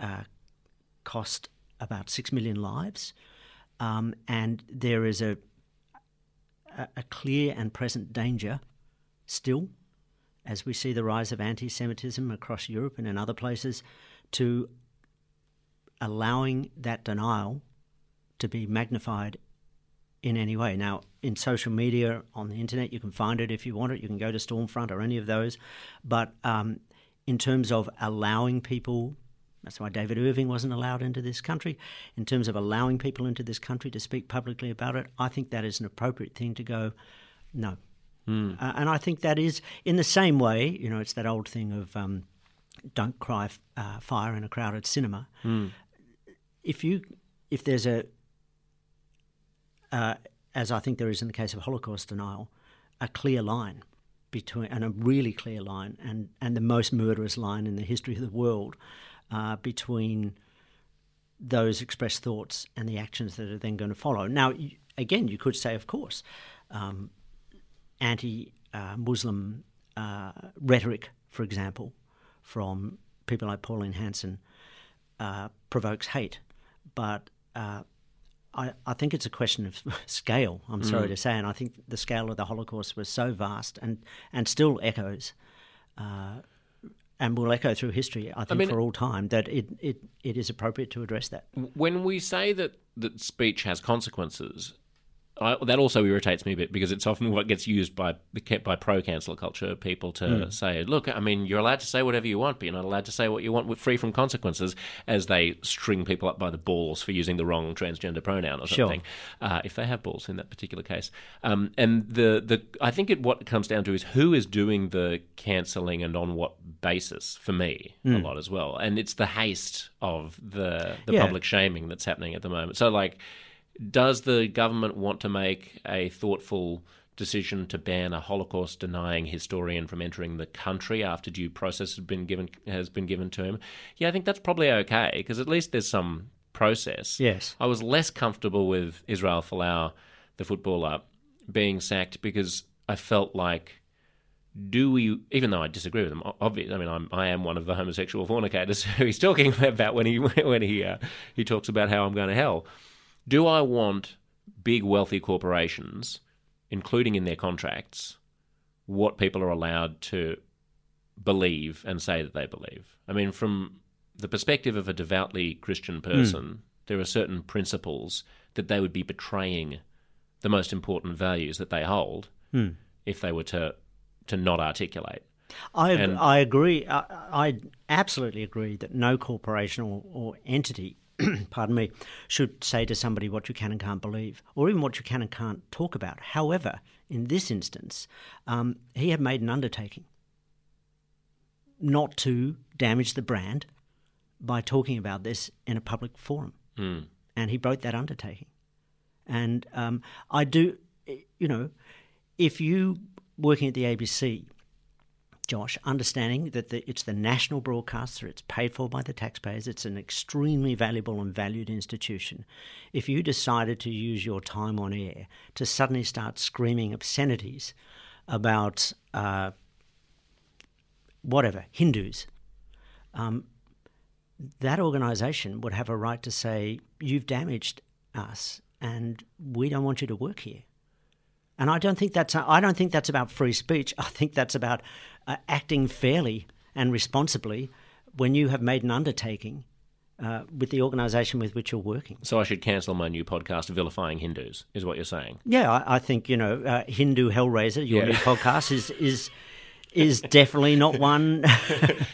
cost about 6 million lives, and there is a clear and present danger still, as we see the rise of anti-Semitism across Europe and in other places, to allowing that denial to be magnified in any way. Now, in social media, on the internet, you can find it if you want it. You can go to Stormfront or any of those. But in terms of allowing people, that's why David Irving wasn't allowed into this country, in terms of allowing people into this country to speak publicly about it, I think that is an appropriate thing to go, no. Mm. And I think that is, in the same way, you know, it's that old thing of don't cry fire in a crowded cinema. Mm. If there's as I think there is in the case of Holocaust denial, a clear line between, and a really clear line, and the most murderous line in the history of the world, between those expressed thoughts and the actions that are then going to follow. Now, again, you could say, of course, anti-Muslim rhetoric, for example, from people like Pauline Hanson provokes hate, but I think it's a question of scale, I'm sorry to say, and I think the scale of the Holocaust was so vast and still echoes and will echo through history, I think, for all time, that it is appropriate to address that. When we say that speech has consequences, that also irritates me a bit, because it's often what gets used by pro-cancel culture people to say, look, you're allowed to say whatever you want, but you're not allowed to say what you want with free from consequences, as they string people up by the balls for using the wrong transgender pronoun or something, if they have balls in that particular case. And I think what it comes down to is who is doing the cancelling and on what basis, for me, a lot as well. And it's the haste of the public shaming that's happening at the moment. So, does the government want to make a thoughtful decision to ban a Holocaust-denying historian from entering the country after due process has been given to him? Yeah, I think that's probably okay, because at least there's some process. Yes. I was less comfortable with Israel Folau, the footballer, being sacked, because I felt like, even though I disagree with him, obviously, I am one of the homosexual fornicators who he's talking about when he talks about how I'm going to hell. Do I want big wealthy corporations, including in their contracts, what people are allowed to believe and say that they believe? From the perspective of a devoutly Christian person, there are certain principles that they would be betraying the most important values that they hold if they were to not articulate. I agree. I absolutely agree that no corporation or entity pardon me, should say to somebody what you can and can't believe, or even what you can and can't talk about. However, in this instance, he had made an undertaking not to damage the brand by talking about this in a public forum. And he broke that undertaking. And I do, if you, working at the ABC, Josh, understanding that it's the national broadcaster, it's paid for by the taxpayers, it's an extremely valuable and valued institution. If you decided to use your time on air to suddenly start screaming obscenities about Hindus, that organisation would have a right to say, you've damaged us and we don't want you to work here. And I don't think that's about free speech. I think that's about acting fairly and responsibly when you have made an undertaking with the organisation with which you're working. So I should cancel my new podcast, Vilifying Hindus, is what you're saying? Yeah, I think, Hindu Hellraiser, your new podcast, is definitely not one.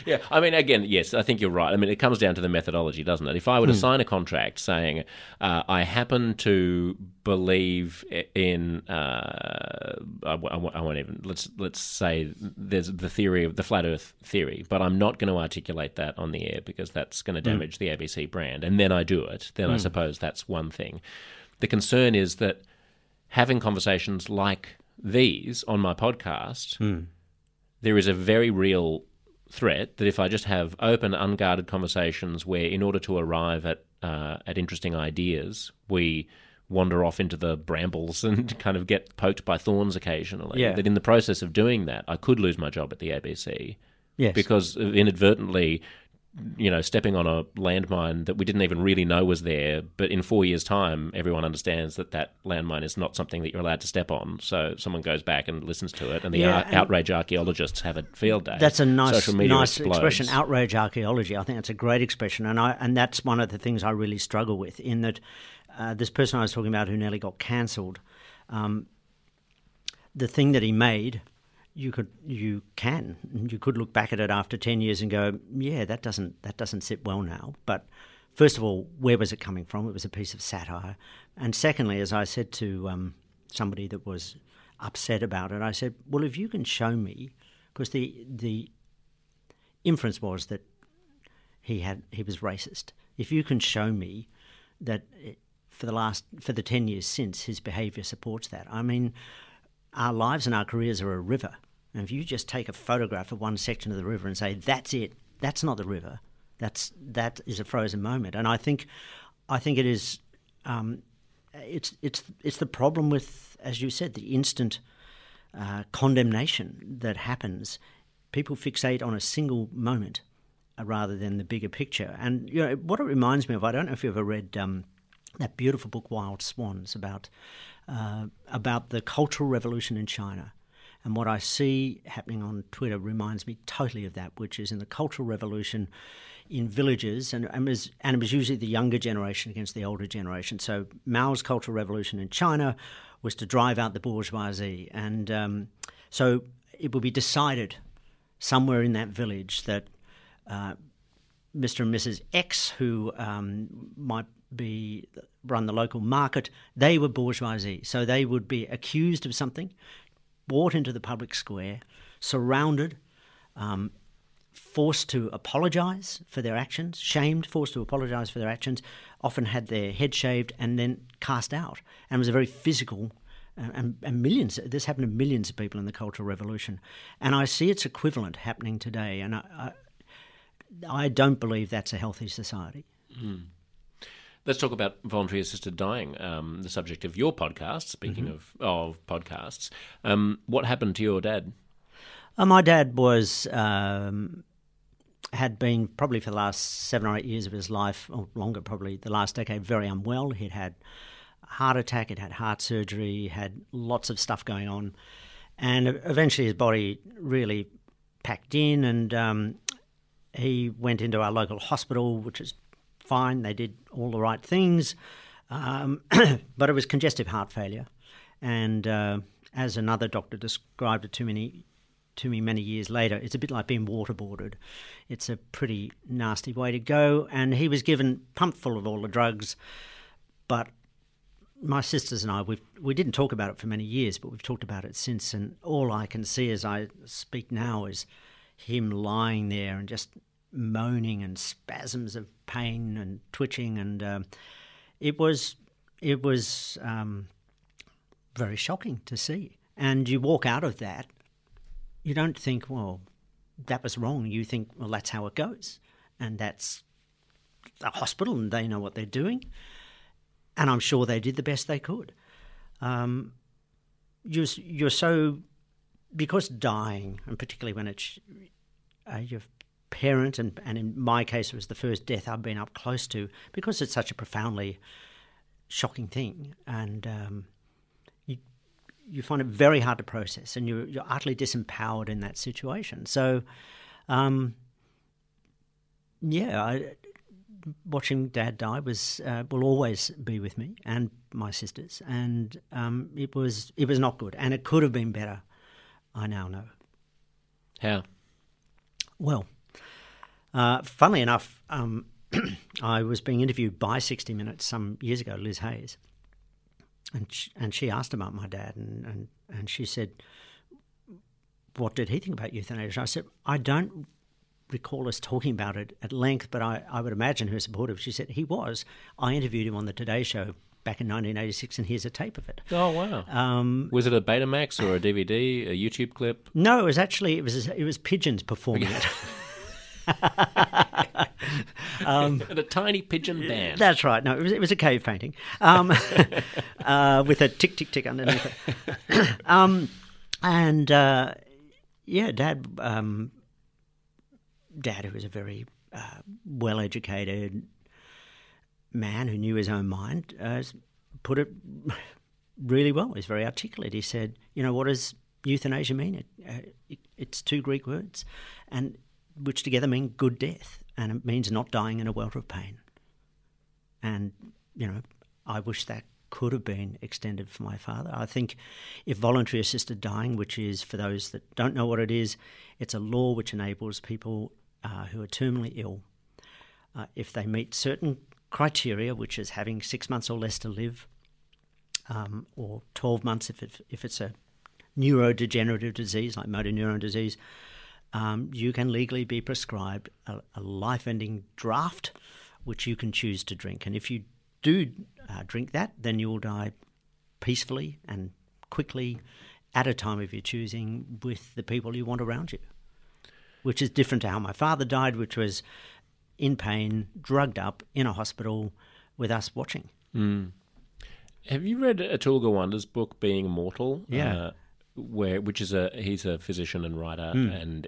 Yeah, again, yes, I think you're right. It comes down to the methodology, doesn't it? If I were to sign a contract saying I happen to believe in, I won't even, let's say there's the theory of the flat earth theory, but I'm not going to articulate that on the air because that's going to damage the ABC brand, and then I do it, then I suppose that's one thing. The concern is that having conversations like these on my podcast, there is a very real threat that if I just have open, unguarded conversations where, in order to arrive at interesting ideas, we wander off into the brambles and kind of get poked by thorns occasionally, that in the process of doing that, I could lose my job at the ABC because of inadvertently, stepping on a landmine that we didn't even really know was there, but in 4 years' time, everyone understands that landmine is not something that you're allowed to step on. So someone goes back and listens to it, and the outrage archaeologists have a field day. That's a nice expression, outrage archaeology. I think that's a great expression, and that's one of the things I really struggle with, in that this person I was talking about who nearly got cancelled, the thing that he made... You could look back at it after 10 years and go, yeah, that doesn't sit well now. But first of all, where was it coming from? It was a piece of satire. And secondly, as I said to somebody that was upset about it, I said, well, if you can show me, because the inference was that he was racist. If you can show me that for the 10 years since, his behaviour supports that. Our lives and our careers are a river. And if you just take a photograph of one section of the river and say, that's it, that's not the river, that is a frozen moment. And I think it is, it's the problem with, as you said, the instant condemnation that happens. People fixate on a single moment rather than the bigger picture. And, what it reminds me of, I don't know if you've ever read that beautiful book, Wild Swans, about the Cultural Revolution in China, And what I see happening on Twitter reminds me totally of that, which is in the Cultural Revolution in villages, and it was usually the younger generation against the older generation. So Mao's Cultural Revolution in China was to drive out the bourgeoisie. And so it will be decided somewhere in that village that Mr. and Mrs. X, who might be run the local market, they were bourgeoisie. So they would be accused of something, brought into the public square, surrounded, forced to apologise for their actions, shamed, forced to apologise for their actions, often had their head shaved and then cast out. And it was a very physical, and millions, this happened to millions of people in the Cultural Revolution. And I see its equivalent happening today. And I don't believe that's a healthy society. Mm. Let's talk about voluntary assisted dying, the subject of your podcast, speaking mm-hmm. of podcasts. What happened to your dad? My dad was had been probably for the last 7 or 8 years of his life, or longer probably, the last decade, very unwell. He'd had a heart attack, he'd had heart surgery, had lots of stuff going on. And eventually his body really packed in, and he went into our local hospital, which is fine. They did all the right things, but it was congestive heart failure. And as another doctor described it to me many years later, it's a bit like being waterboarded. It's a pretty nasty way to go. And he was given a pump full of all the drugs. But my sisters and I, we didn't talk about it for many years, but we've talked about it since. And all I can see as I speak now is him lying there and just moaning and spasms of pain and twitching. And it was very shocking to see. And you walk out of that, you don't think, well, that was wrong. You think, well, that's how it goes. And that's the hospital and they know what they're doing. And I'm sure they did the best they could. You're so, because dying, and particularly when it's your parent, and in my case it was the first death I've been up close to, because it's such a profoundly shocking thing, and you find it very hard to process, and you're utterly disempowered in that situation. So, watching Dad die will always be with me and my sisters, and it was not good, and it could have been better. I now know. How? Well, funnily enough, I was being interviewed by 60 Minutes some years ago, Liz Hayes, and she asked about my dad, and she said, what did he think about euthanasia? I said, I don't recall us talking about it at length, but I would imagine her supportive. She said, he was. I interviewed him on the Today Show back in 1986, and here's a tape of it. Oh, wow. Was it a Betamax or a DVD, a YouTube clip? No, it was pigeons performing it. And a tiny pigeon band. That's right. No, it was a cave painting with a tick, tick, tick underneath it. Dad, who was a very well-educated man who knew his own mind, put it really well. He's very articulate. He said, you know, what does euthanasia mean? It's two Greek words, and which together mean good death, and it means not dying in a welter of pain. And, you know, I wish that could have been extended for my father. I think if voluntary assisted dying, which is, for those that don't know what it is, it's a law which enables people who are terminally ill, if they meet certain criteria, which is having 6 months or less to live, or 12 months if it's a neurodegenerative disease like motor neuron disease, you can legally be prescribed a life-ending draught, which you can choose to drink. And if you do drink that, then you will die peacefully and quickly at a time of your choosing with the people you want around you, which is different to how my father died, which was in pain, drugged up, in a hospital, with us watching. Mm. Have you read Atul Gawande's book, Being Mortal? Yeah. He's a physician and writer, and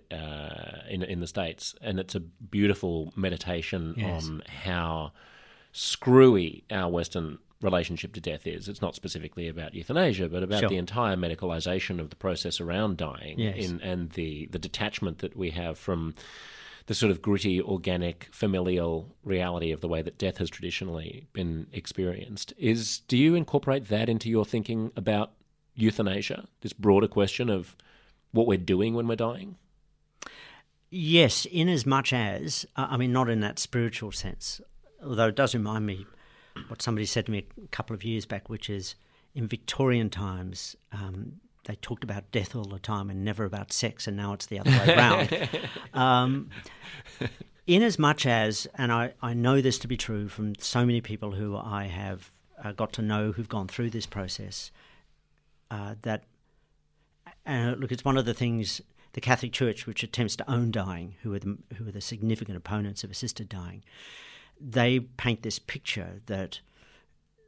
in the States, and it's a beautiful meditation on how screwy our Western relationship to death is. It's not specifically about euthanasia, but about the entire medicalization of the process around dying, and the detachment that we have from the sort of gritty, organic, familial reality of the way that death has traditionally been experienced. Do you incorporate that into your thinking about euthanasia, this broader question of what we're doing when we're dying? Yes, in as much as, I mean, not in that spiritual sense, although it does remind me what somebody said to me a couple of years back, which is in Victorian times, they talked about death all the time and never about sex, and now it's the other way around. In as much as, and I know this to be true from so many people who I have got to know who've gone through this process, that, look, it's one of the things, the Catholic Church, which attempts to own dying, who are the significant opponents of assisted dying, they paint this picture that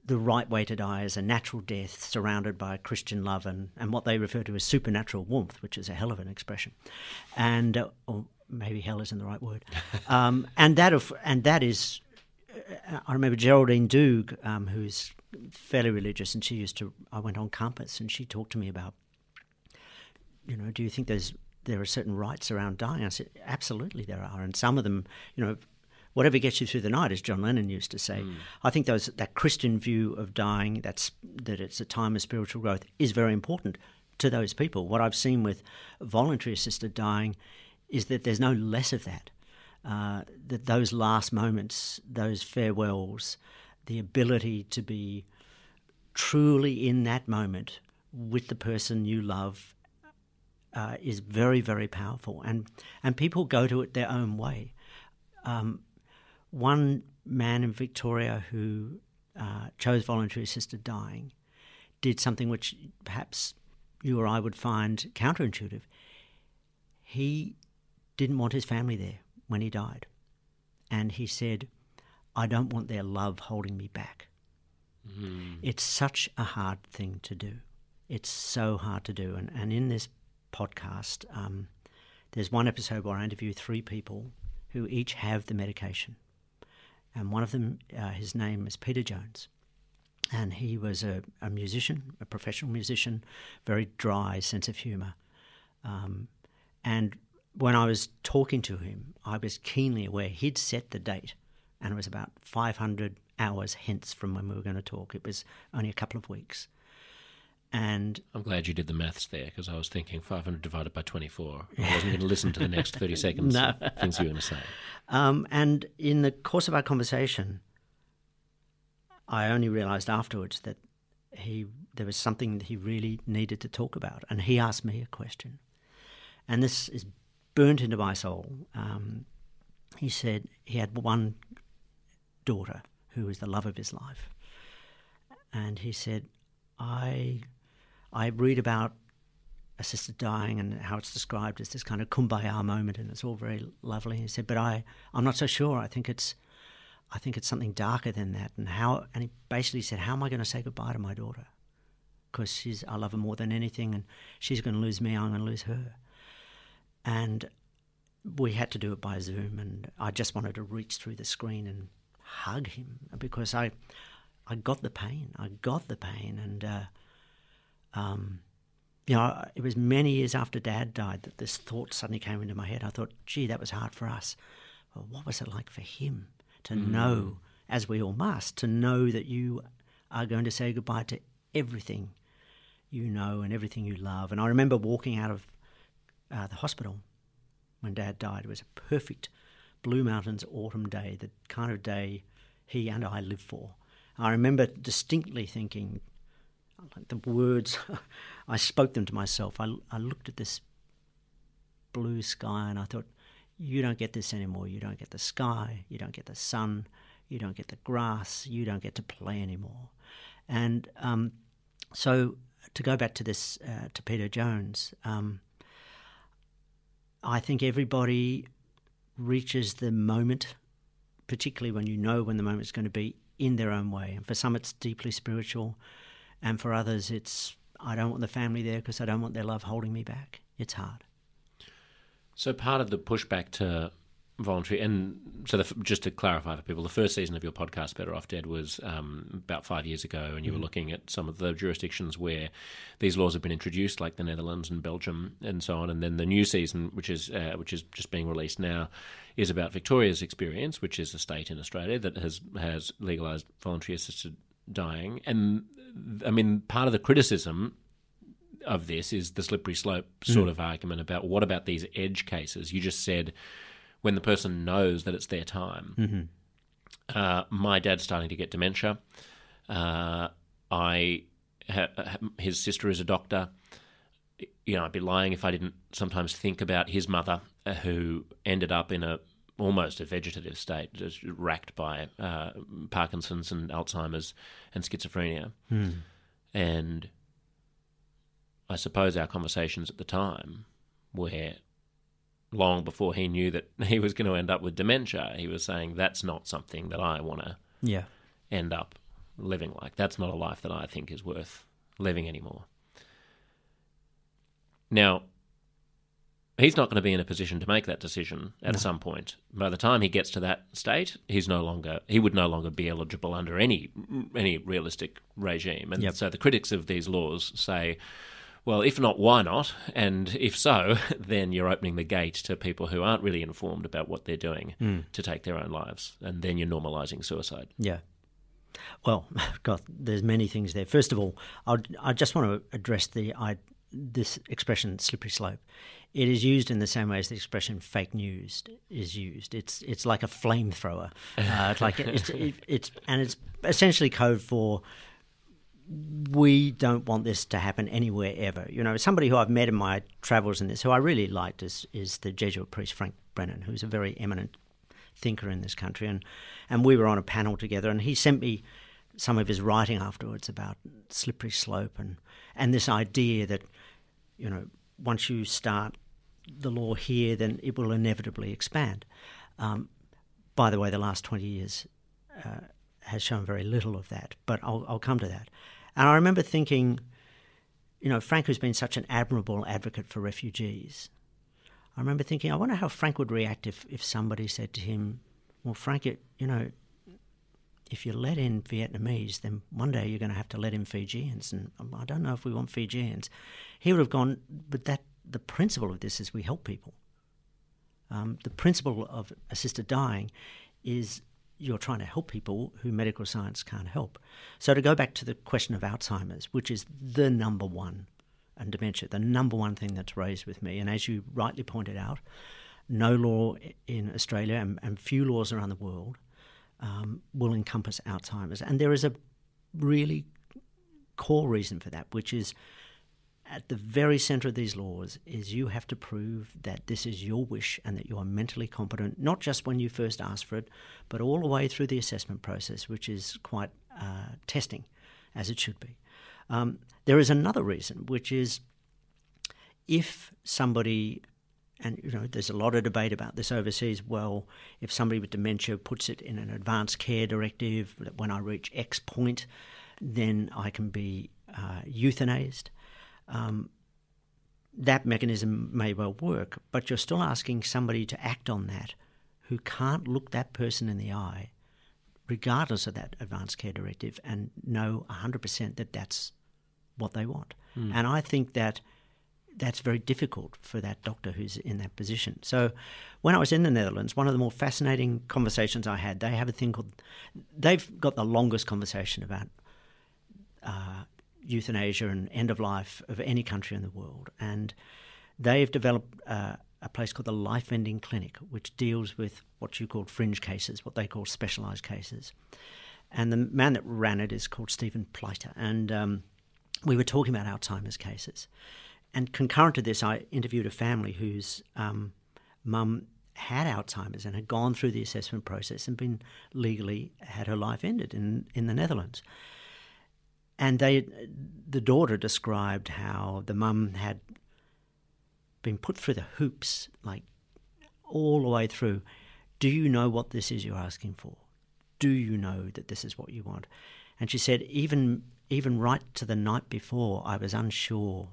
the right way to die is a natural death surrounded by Christian love and what they refer to as supernatural warmth, which is a hell of an expression, and or maybe hell isn't the right word. And that is, I remember Geraldine Doug, who's fairly religious, and she I went on campus and she talked to me about, you know, do you think there are certain rites around dying? I said, absolutely there are, and some of them, you know, whatever gets you through the night, as John Lennon used to say. I think that Christian view of dying, that it's a time of spiritual growth, is very important to those people. What I've seen with voluntary assisted dying is that there's no less of that, that those last moments, those farewells, the ability to be truly in that moment with the person you love is very, very powerful. And people go to it their own way. One man in Victoria who chose voluntary assisted dying did something which perhaps you or I would find counterintuitive. He didn't want his family there when he died. And he said, I don't want their love holding me back. It's such a hard thing to do. It's so hard to do. And in this podcast, there's one episode where I interview three people who each have the medication. And one of them, his name is Peter Jones. And he was a musician, a professional musician, very dry sense of humour. And when I was talking to him, I was keenly aware he'd set the date, and it was about 500 hours hence from when we were going to talk. It was only a couple of weeks. And I'm glad you did the maths there, because I was thinking 500 divided by 24. I wasn't going to listen to the next 30 seconds of things you were going to say. And in the course of our conversation, I only realised afterwards that there was something that he really needed to talk about. And he asked me a question. And this is burnt into my soul. He said he had one daughter who was the love of his life. And he said, I read about assisted dying and how it's described as this kind of kumbaya moment, and it's all very lovely. And he said, but I'm not so sure. I think it's something darker than that. And he basically said, how am I going to say goodbye to my daughter? Because I love her more than anything, and she's going to lose me, I'm going to lose her. And we had to do it by Zoom, and I just wanted to reach through the screen and hug him, because I got the pain. And, you know, it was many years after Dad died that this thought suddenly came into my head. I thought, gee, that was hard for us. Well, what was it like for him to know, as we all must, to know that you are going to say goodbye to everything you know and everything you love? And I remember walking out of the hospital when Dad died. It was a perfect Blue Mountains autumn day, the kind of day he and I live for. I remember distinctly thinking, like the words, I spoke them to myself. I looked at this blue sky and I thought, you don't get this anymore. You don't get the sky. You don't get the sun. You don't get the grass. You don't get to play anymore. And so to go back to this, to Peter Jones, I think everybody reaches the moment, particularly when you know when the moment's going to be, in their own way. And for some it's deeply spiritual, and for others it's, I don't want the family there because I don't want their love holding me back. It's hard. So part of the pushback to voluntary. And so just to clarify for people, the first season of your podcast, Better Off Dead, was about 5 years ago, and you were looking at some of the jurisdictions where these laws have been introduced, like the Netherlands and Belgium and so on. And then the new season, which is just being released now, is about Victoria's experience, which is a state in Australia that has legalised voluntary assisted dying. And, I mean, part of the criticism of this is the slippery slope sort of argument about what about these edge cases? You just said when the person knows that it's their time. My dad's starting to get dementia. His sister is a doctor. You know, I'd be lying if I didn't sometimes think about his mother, who ended up in almost a vegetative state, just racked by Parkinson's and Alzheimer's and schizophrenia. And I suppose our conversations at the time were long before he knew that he was going to end up with dementia. He was saying, that's not something that I want to end up living like. That's not a life that I think is worth living anymore. Now, he's not going to be in a position to make that decision at some point. By the time he gets to that state, he would no longer be eligible under any realistic regime. And so the critics of these laws say, well, if not, why not? And if so, then you're opening the gate to people who aren't really informed about what they're doing to take their own lives. And then you're normalising suicide. Yeah. Well, God, there's many things there. First of all, I just want to address this expression, slippery slope. It is used in the same way as the expression "fake news" is used. It's like a flamethrower. It's essentially code for, we don't want this to happen anywhere ever. You know, somebody who I've met in my travels and this, who I really liked, is the Jesuit priest Frank Brennan, who's a very eminent thinker in this country, and we were on a panel together, and he sent me some of his writing afterwards about slippery slope and this idea that, you know, once you start the law here, then it will inevitably expand. By the way, the last 20 years has shown very little of that, but I'll come to that. And I remember thinking, you know, Frank, who's been such an admirable advocate for refugees, I remember thinking, I wonder how Frank would react if somebody said to him, well, Frank, you know, if you let in Vietnamese, then one day you're going to have to let in Fijians, and I don't know if we want Fijians. He would have gone, but the principle of this is we help people. The principle of assisted dying is you're trying to help people who medical science can't help. So to go back to the question of Alzheimer's, which is the number one, and dementia, the number one thing that's raised with me, and as you rightly pointed out, no law in Australia and few laws around the world will encompass Alzheimer's. And there is a really core reason for that, which is at the very centre of these laws is you have to prove that this is your wish and that you are mentally competent, not just when you first ask for it, but all the way through the assessment process, which is quite testing, as it should be. There is another reason, which is if somebody... And, you know, there's a lot of debate about this overseas. Well, if somebody with dementia puts it in an advanced care directive that when I reach X point, then I can be euthanized. That mechanism may well work, but you're still asking somebody to act on that who can't look that person in the eye, regardless of that advanced care directive, and know 100% that that's what they want. And I think that that's very difficult for that doctor who's in that position. So when I was in the Netherlands, one of the more fascinating conversations I had, they have a thing called, they've got the longest conversation about euthanasia and end of life of any country in the world. And they've developed a place called the Life Ending Clinic, which deals with what you call fringe cases, what they call specialised cases. And the man that ran it is called Stephen Pleiter. And we were talking about Alzheimer's cases. And concurrent to this, I interviewed a family whose mum had Alzheimer's and had gone through the assessment process and been legally had her life ended in the Netherlands. And the daughter described how the mum had been put through the hoops, like all the way through. Do you know what this is you're asking for? Do you know that this is what you want? And she said, even right to the night before, I was unsure.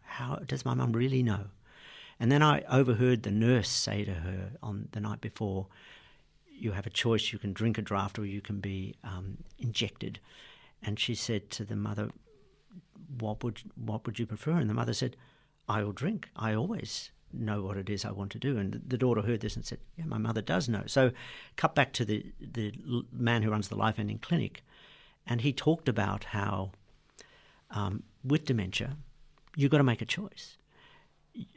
How does my mum really know? And then I overheard the nurse say to her on the night before, you have a choice, you can drink a draft or you can be injected. And she said to the mother, what would you prefer? And the mother said, I will drink. I always know what it is I want to do. And the daughter heard this and said, yeah, my mother does know. So cut back to the man who runs the life-ending clinic, and he talked about how with dementia, you've got to make a choice.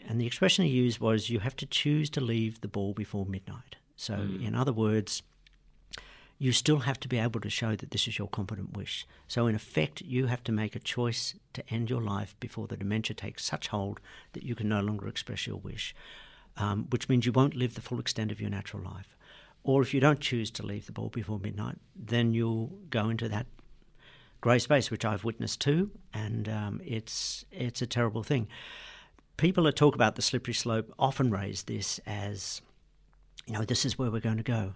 And the expression he used was, you have to choose to leave the ball before midnight. So in other words, you still have to be able to show that this is your competent wish. So in effect, you have to make a choice to end your life before the dementia takes such hold that you can no longer express your wish, which means you won't live the full extent of your natural life. Or if you don't choose to leave the ball before midnight, then you'll go into that grey space, which I've witnessed too, and it's a terrible thing. People that talk about the slippery slope often raise this as, you know, this is where we're going to go.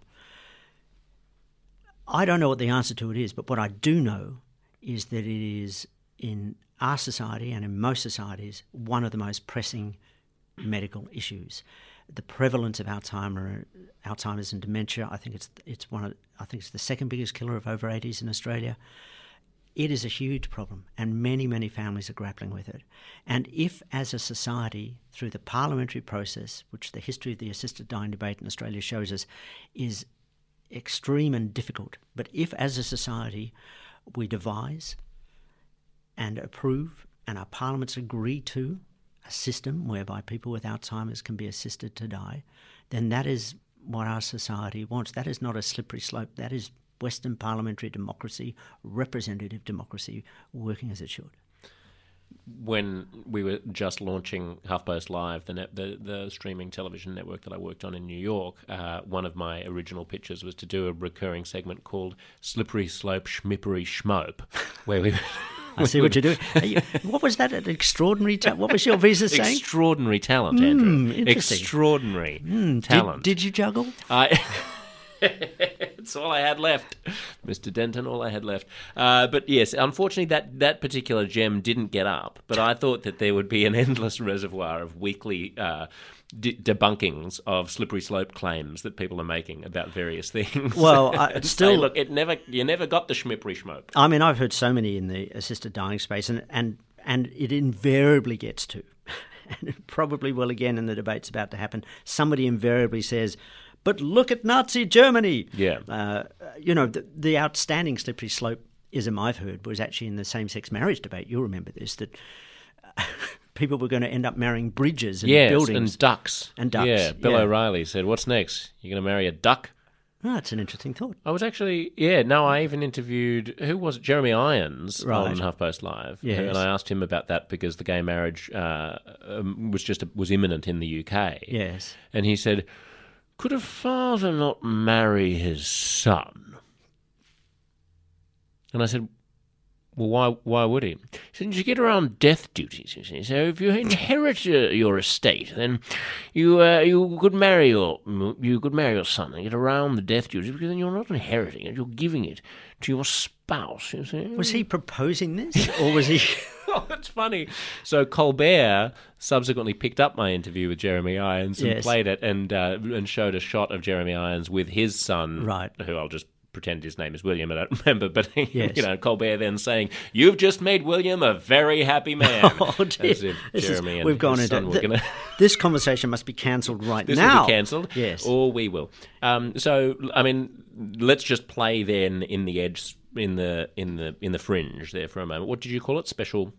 I don't know what the answer to it is, but what I do know is that it is, in our society and in most societies, one of the most pressing medical issues. The prevalence of Alzheimer's and dementia, I think it's one of, I think it's the second biggest killer of over 80s in Australia. It is a huge problem, and many, many families are grappling with it. And if, as a society, through the parliamentary process, which the history of the assisted dying debate in Australia shows us is extreme and difficult, but if, as a society, we devise and approve and our parliaments agree to a system whereby people with Alzheimer's can be assisted to die, then that is what our society wants. That is not a slippery slope. That is Western parliamentary democracy, representative democracy, working as it should. When we were just launching HuffPost Live, the streaming television network that I worked on in New York, one of my original pitches was to do a recurring segment called Slippery Slope Schmippery Schmope, where we... I see what you're doing. What was that? An extraordinary talent? What was your visa saying? Extraordinary talent, Andrew. Extraordinary talent. Did you juggle? It's all I had left, Mr. Denton, all I had left. But yes, unfortunately that particular gem didn't get up, but I thought that there would be an endless reservoir of weekly debunkings of slippery slope claims that people are making about various things. Well, say, look, you never got the schmippery schmope. I mean, I've heard so many in the assisted dying space, and it invariably gets to, and it probably will again in the debate's about to happen, somebody invariably says, but look at Nazi Germany. Yeah. You know, the outstanding slippery slope-ism I've heard was actually in the same-sex marriage debate. You'll remember this, that people were going to end up marrying bridges and buildings. Yes, and ducks. Yeah, Bill O'Reilly said, what's next? You're going to marry a duck? Oh, that's an interesting thought. I was actually, I even interviewed, who was it? Jeremy Irons on HuffPost Live. Yes. And I asked him about that because the gay marriage was imminent in the UK. Yes. And he said, could a father not marry his son? And I said, well, why would he? He said, you get around death duties, you see. So if you inherit your estate, then you could marry your son and get around the death duties, because then you're not inheriting it, you're giving it to your spouse, you see. Was he proposing this, or was he... Oh, it's funny. So Colbert subsequently picked up my interview with Jeremy Irons and played it and showed a shot of Jeremy Irons with his son, who I'll just pretend his name is William, I don't remember, but you know, Colbert then saying, you've just made William a very happy man. Oh, dear. As if Jeremy and his son were going to... This conversation must be cancelled now. This will be cancelled, or we will. So, I mean, let's just play then in the edge... In the fringe there for a moment. What did you call it? Special.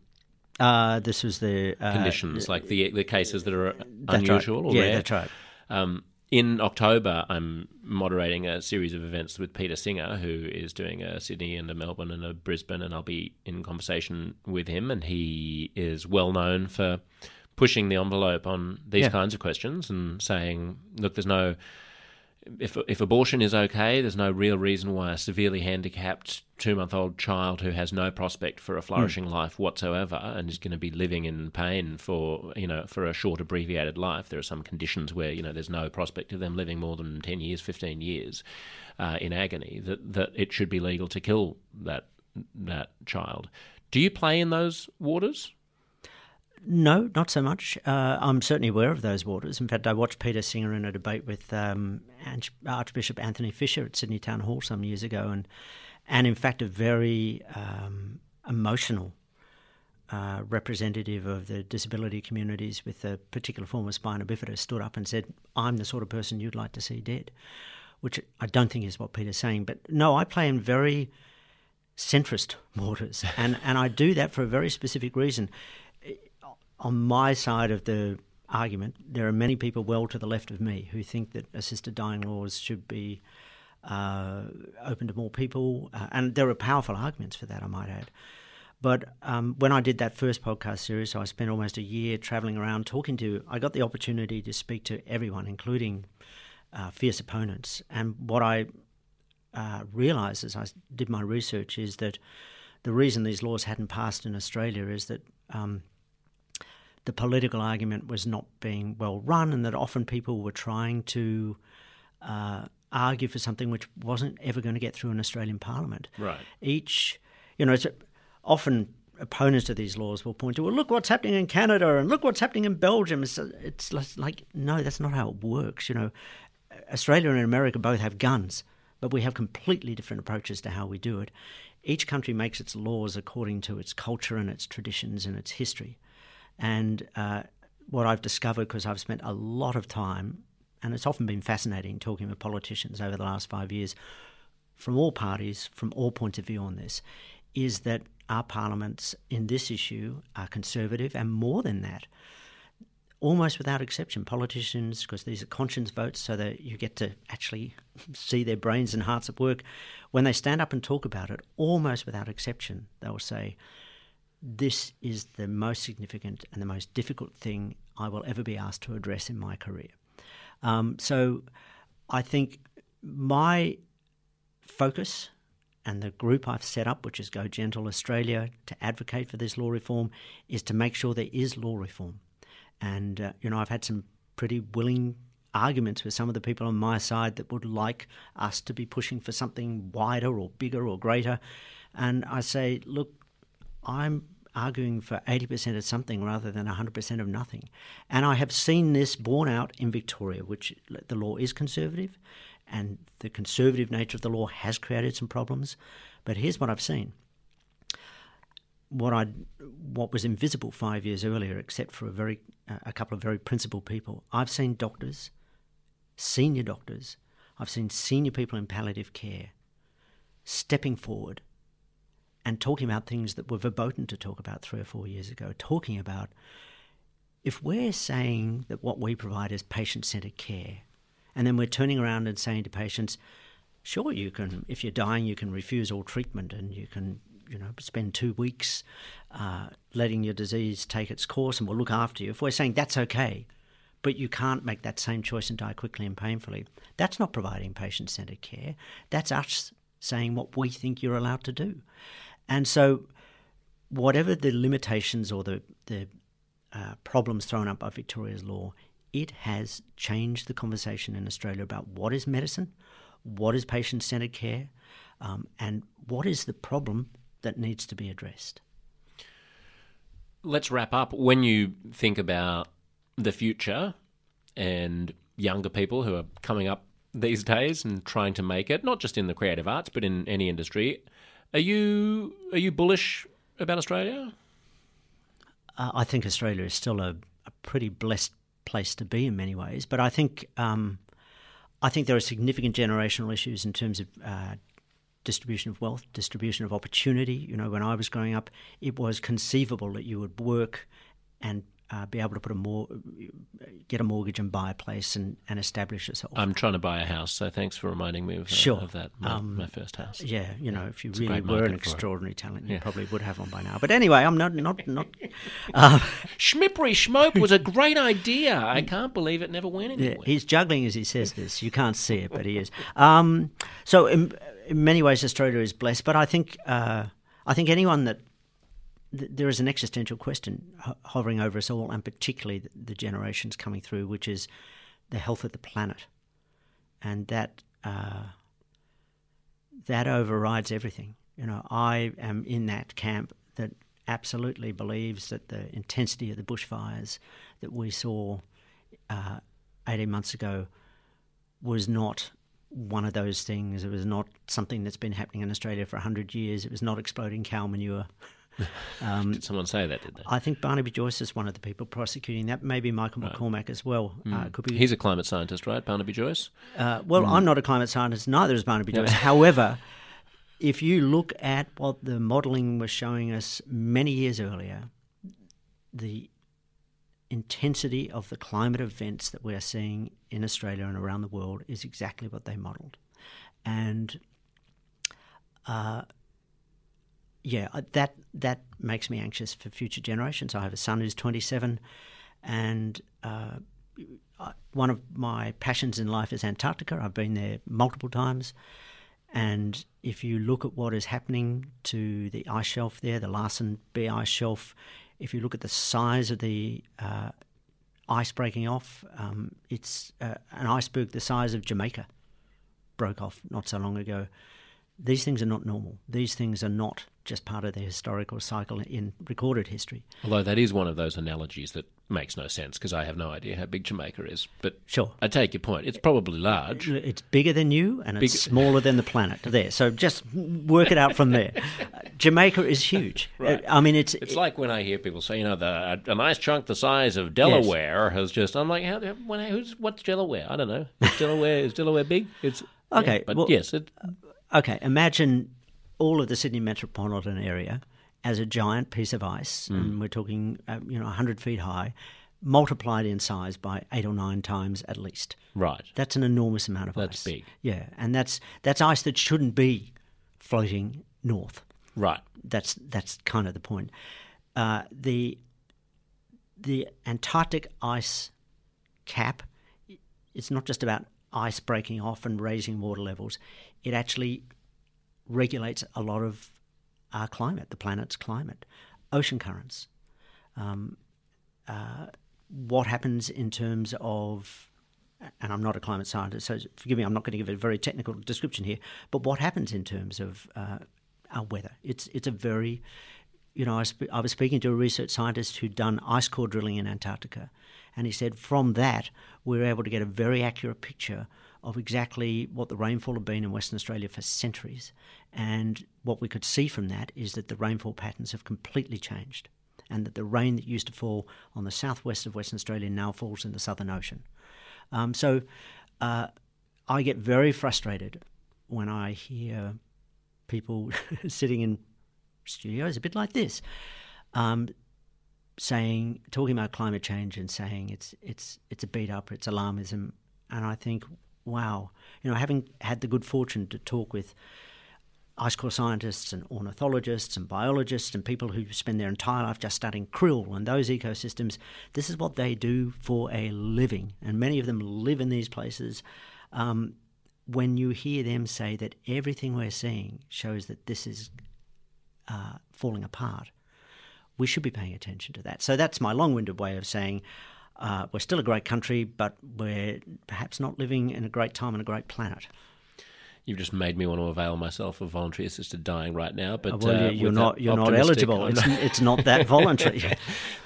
This was the conditions, like the cases that are unusual or rare. That's right. In October, I'm moderating a series of events with Peter Singer, who is doing a Sydney and a Melbourne and a Brisbane, and I'll be in conversation with him. And he is well known for pushing the envelope on these kinds of questions and saying, "Look, there's no." If abortion is okay, there's no real reason why a severely handicapped 2-month-old child who has no prospect for a flourishing life whatsoever and is going to be living in pain for a short abbreviated life. There are some conditions where there's no prospect of them living more than 10 years, 15 years in agony. That it should be legal to kill that child. Do you play in those waters? No, not so much. I'm certainly aware of those waters. In fact, I watched Peter Singer in a debate with Archbishop Anthony Fisher at Sydney Town Hall some years ago, and in fact a very emotional representative of the disability communities with a particular form of spina bifida stood up and said, "I'm the sort of person you'd like to see dead," which I don't think is what Peter's saying. But no, I play in very centrist waters, and I do that for a very specific reason. On my side of the argument, there are many people well to the left of me who think that assisted dying laws should be open to more people, and there are powerful arguments for that, I might add. But when I did that first podcast series, I spent almost a year travelling around talking to, I got the opportunity to speak to everyone, including fierce opponents. And what I realised as I did my research is that the reason these laws hadn't passed in Australia is that the political argument was not being well run, and that often people were trying to argue for something which wasn't ever going to get through an Australian parliament. Right. Often opponents to these laws will point to, well, look what's happening in Canada and look what's happening in Belgium. It's like, no, that's not how it works. You know, Australia and America both have guns, but we have completely different approaches to how we do it. Each country makes its laws according to its culture and its traditions and its history. And what I've discovered, because I've spent a lot of time, and it's often been fascinating talking with politicians over the last 5 years, from all parties, from all points of view on this, is that our parliaments in this issue are conservative, and more than that, almost without exception, politicians, because these are conscience votes, so that you get to actually see their brains and hearts at work, when they stand up and talk about it, almost without exception, they will say, "This is the most significant and the most difficult thing I will ever be asked to address in my career." So I think my focus and the group I've set up, which is Go Gentle Australia, to advocate for this law reform, is to make sure there is law reform. And, I've had some pretty willing arguments with some of the people on my side that would like us to be pushing for something wider or bigger or greater. And I say, look, I'm arguing for 80% of something rather than 100% of nothing. And I have seen this borne out in Victoria, which the law is conservative, and the conservative nature of the law has created some problems. But here's what I've seen. What was invisible 5 years earlier, except for a couple of very principled people, I've seen doctors, senior doctors, I've seen senior people in palliative care stepping forward and talking about things that were verboten to talk about 3 or 4 years ago, talking about, if we're saying that what we provide is patient-centred care, and then we're turning around and saying to patients, sure, you can, if you're dying, you can refuse all treatment and you can, spend 2 weeks letting your disease take its course and we'll look after you. If we're saying that's okay, but you can't make that same choice and die quickly and painfully, that's not providing patient-centred care. That's us saying what we think you're allowed to do. And so whatever the limitations or the problems thrown up by Victoria's law, it has changed the conversation in Australia about what is medicine, what is patient-centred care, and what is the problem that needs to be addressed. Let's wrap up. When you think about the future and younger people who are coming up these days and trying to make it, not just in the creative arts but in any industry, Are you bullish about Australia? I think Australia is still a pretty blessed place to be in many ways, but I think there are significant generational issues in terms of distribution of wealth, distribution of opportunity. When I was growing up, it was conceivable that you would work and be able to get a mortgage and buy a place and establish yourself. I'm trying to buy a house, so thanks for reminding me of that. My first house. Yeah, if you really were an extraordinary talent, you probably would have one by now. But anyway, I'm not. Schmippery Schmope was a great idea. I can't believe it never went anywhere. Yeah, he's juggling as he says this. You can't see it, but he is. So in many ways, Australia is blessed. But I think anyone that there is an existential question hovering over us all, and particularly the generations coming through, which is the health of the planet. And that overrides everything. I am in that camp that absolutely believes that the intensity of the bushfires that we saw 18 months ago was not one of those things. It was not something that's been happening in Australia for 100 years. It was not exploding cow manure. Did someone say that, did they? I think Barnaby Joyce is one of the people prosecuting that, maybe Michael McCormack as well. Could be. He's a climate scientist, right, Barnaby Joyce? I'm not a climate scientist, neither is Barnaby Joyce. However, if you look at what the modelling was showing us many years earlier, the intensity of the climate events that we are seeing in Australia and around the world is exactly what they modelled. And that makes me anxious for future generations. I have a son who's 27, and one of my passions in life is Antarctica. I've been there multiple times. And if you look at what is happening to the ice shelf there, the Larsen B ice shelf, if you look at the size of the ice breaking off, it's an iceberg the size of Jamaica broke off not so long ago. These things are not normal. These things are not just part of the historical cycle in recorded history. Although that is one of those analogies that makes no sense, because I have no idea how big Jamaica is. But sure, I take your point. It's probably large. It's bigger than you, and it's smaller than the planet there. So just work it out from there. Jamaica is huge. Right. I mean, it's like when I hear people say, you know, a nice chunk the size of Delaware has just... I'm like, what's Delaware? I don't know. Is Delaware big? It's okay. Yeah, but yes, it... Okay, imagine all of the Sydney metropolitan area as a giant piece of ice, and we're talking 100 feet high, multiplied in size by 8 or 9 times at least. Right. That's an enormous amount of ice. That's big. Yeah, and that's ice that shouldn't be floating north. Right. That's kind of the point. The Antarctic ice cap, it's not just about ice breaking off and raising water levels. It actually regulates a lot of our climate, the planet's climate, ocean currents, what happens in terms of, and I'm not a climate scientist, so forgive me, I'm not going to give a very technical description here, but what happens in terms of our weather? It's a very, I was speaking to a research scientist who'd done ice core drilling in Antarctica, and he said from that we were able to get a very accurate picture of exactly what the rainfall had been in Western Australia for centuries. And what we could see from that is that the rainfall patterns have completely changed, and that the rain that used to fall on the southwest of Western Australia now falls in the Southern Ocean. So I get very frustrated when I hear people sitting in studios a bit like this, talking about climate change and saying it's a beat up, it's alarmism. And I think, wow, having had the good fortune to talk with ice core scientists and ornithologists and biologists and people who spend their entire life just studying krill and those ecosystems, this is what they do for a living. And many of them live in these places. When you hear them say that everything we're seeing shows that this is falling apart, we should be paying attention to that. So that's my long-winded way of saying... we're still a great country, but we're perhaps not living in a great time on a great planet. You've just made me want to avail myself of voluntary assisted dying right now. But you're not eligible. It's not that voluntary.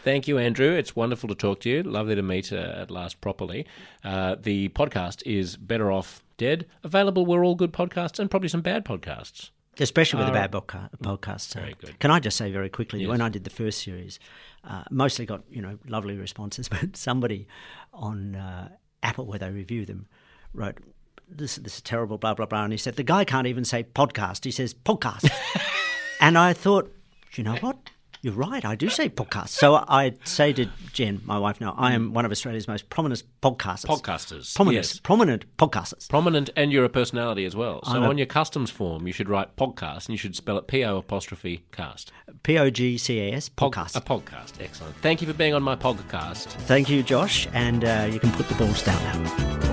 Thank you, Andrew. It's wonderful to talk to you. Lovely to meet at last properly. The podcast is Better Off Dead, available where all good podcasts and probably some bad podcasts. Especially with the bad podcasts. Very good. Can I just say very quickly, yes, when I did the first series, mostly got lovely responses, but somebody on Apple, where they review them, wrote, this is terrible, blah, blah, blah. And he said, the guy can't even say podcast. He says podcast. And I thought, you know what? You're right, I do say podcast. So I say to Jen, my wife now, I am one of Australia's most prominent podcasters. Prominent podcasters. Prominent, and you're a personality as well. So on your customs form, you should write podcast, and you should spell it P-O-cast. P-O-G-C-A-S, podcast. A podcast, excellent. Thank you for being on my podcast. Thank you, Josh, and you can put the balls down now.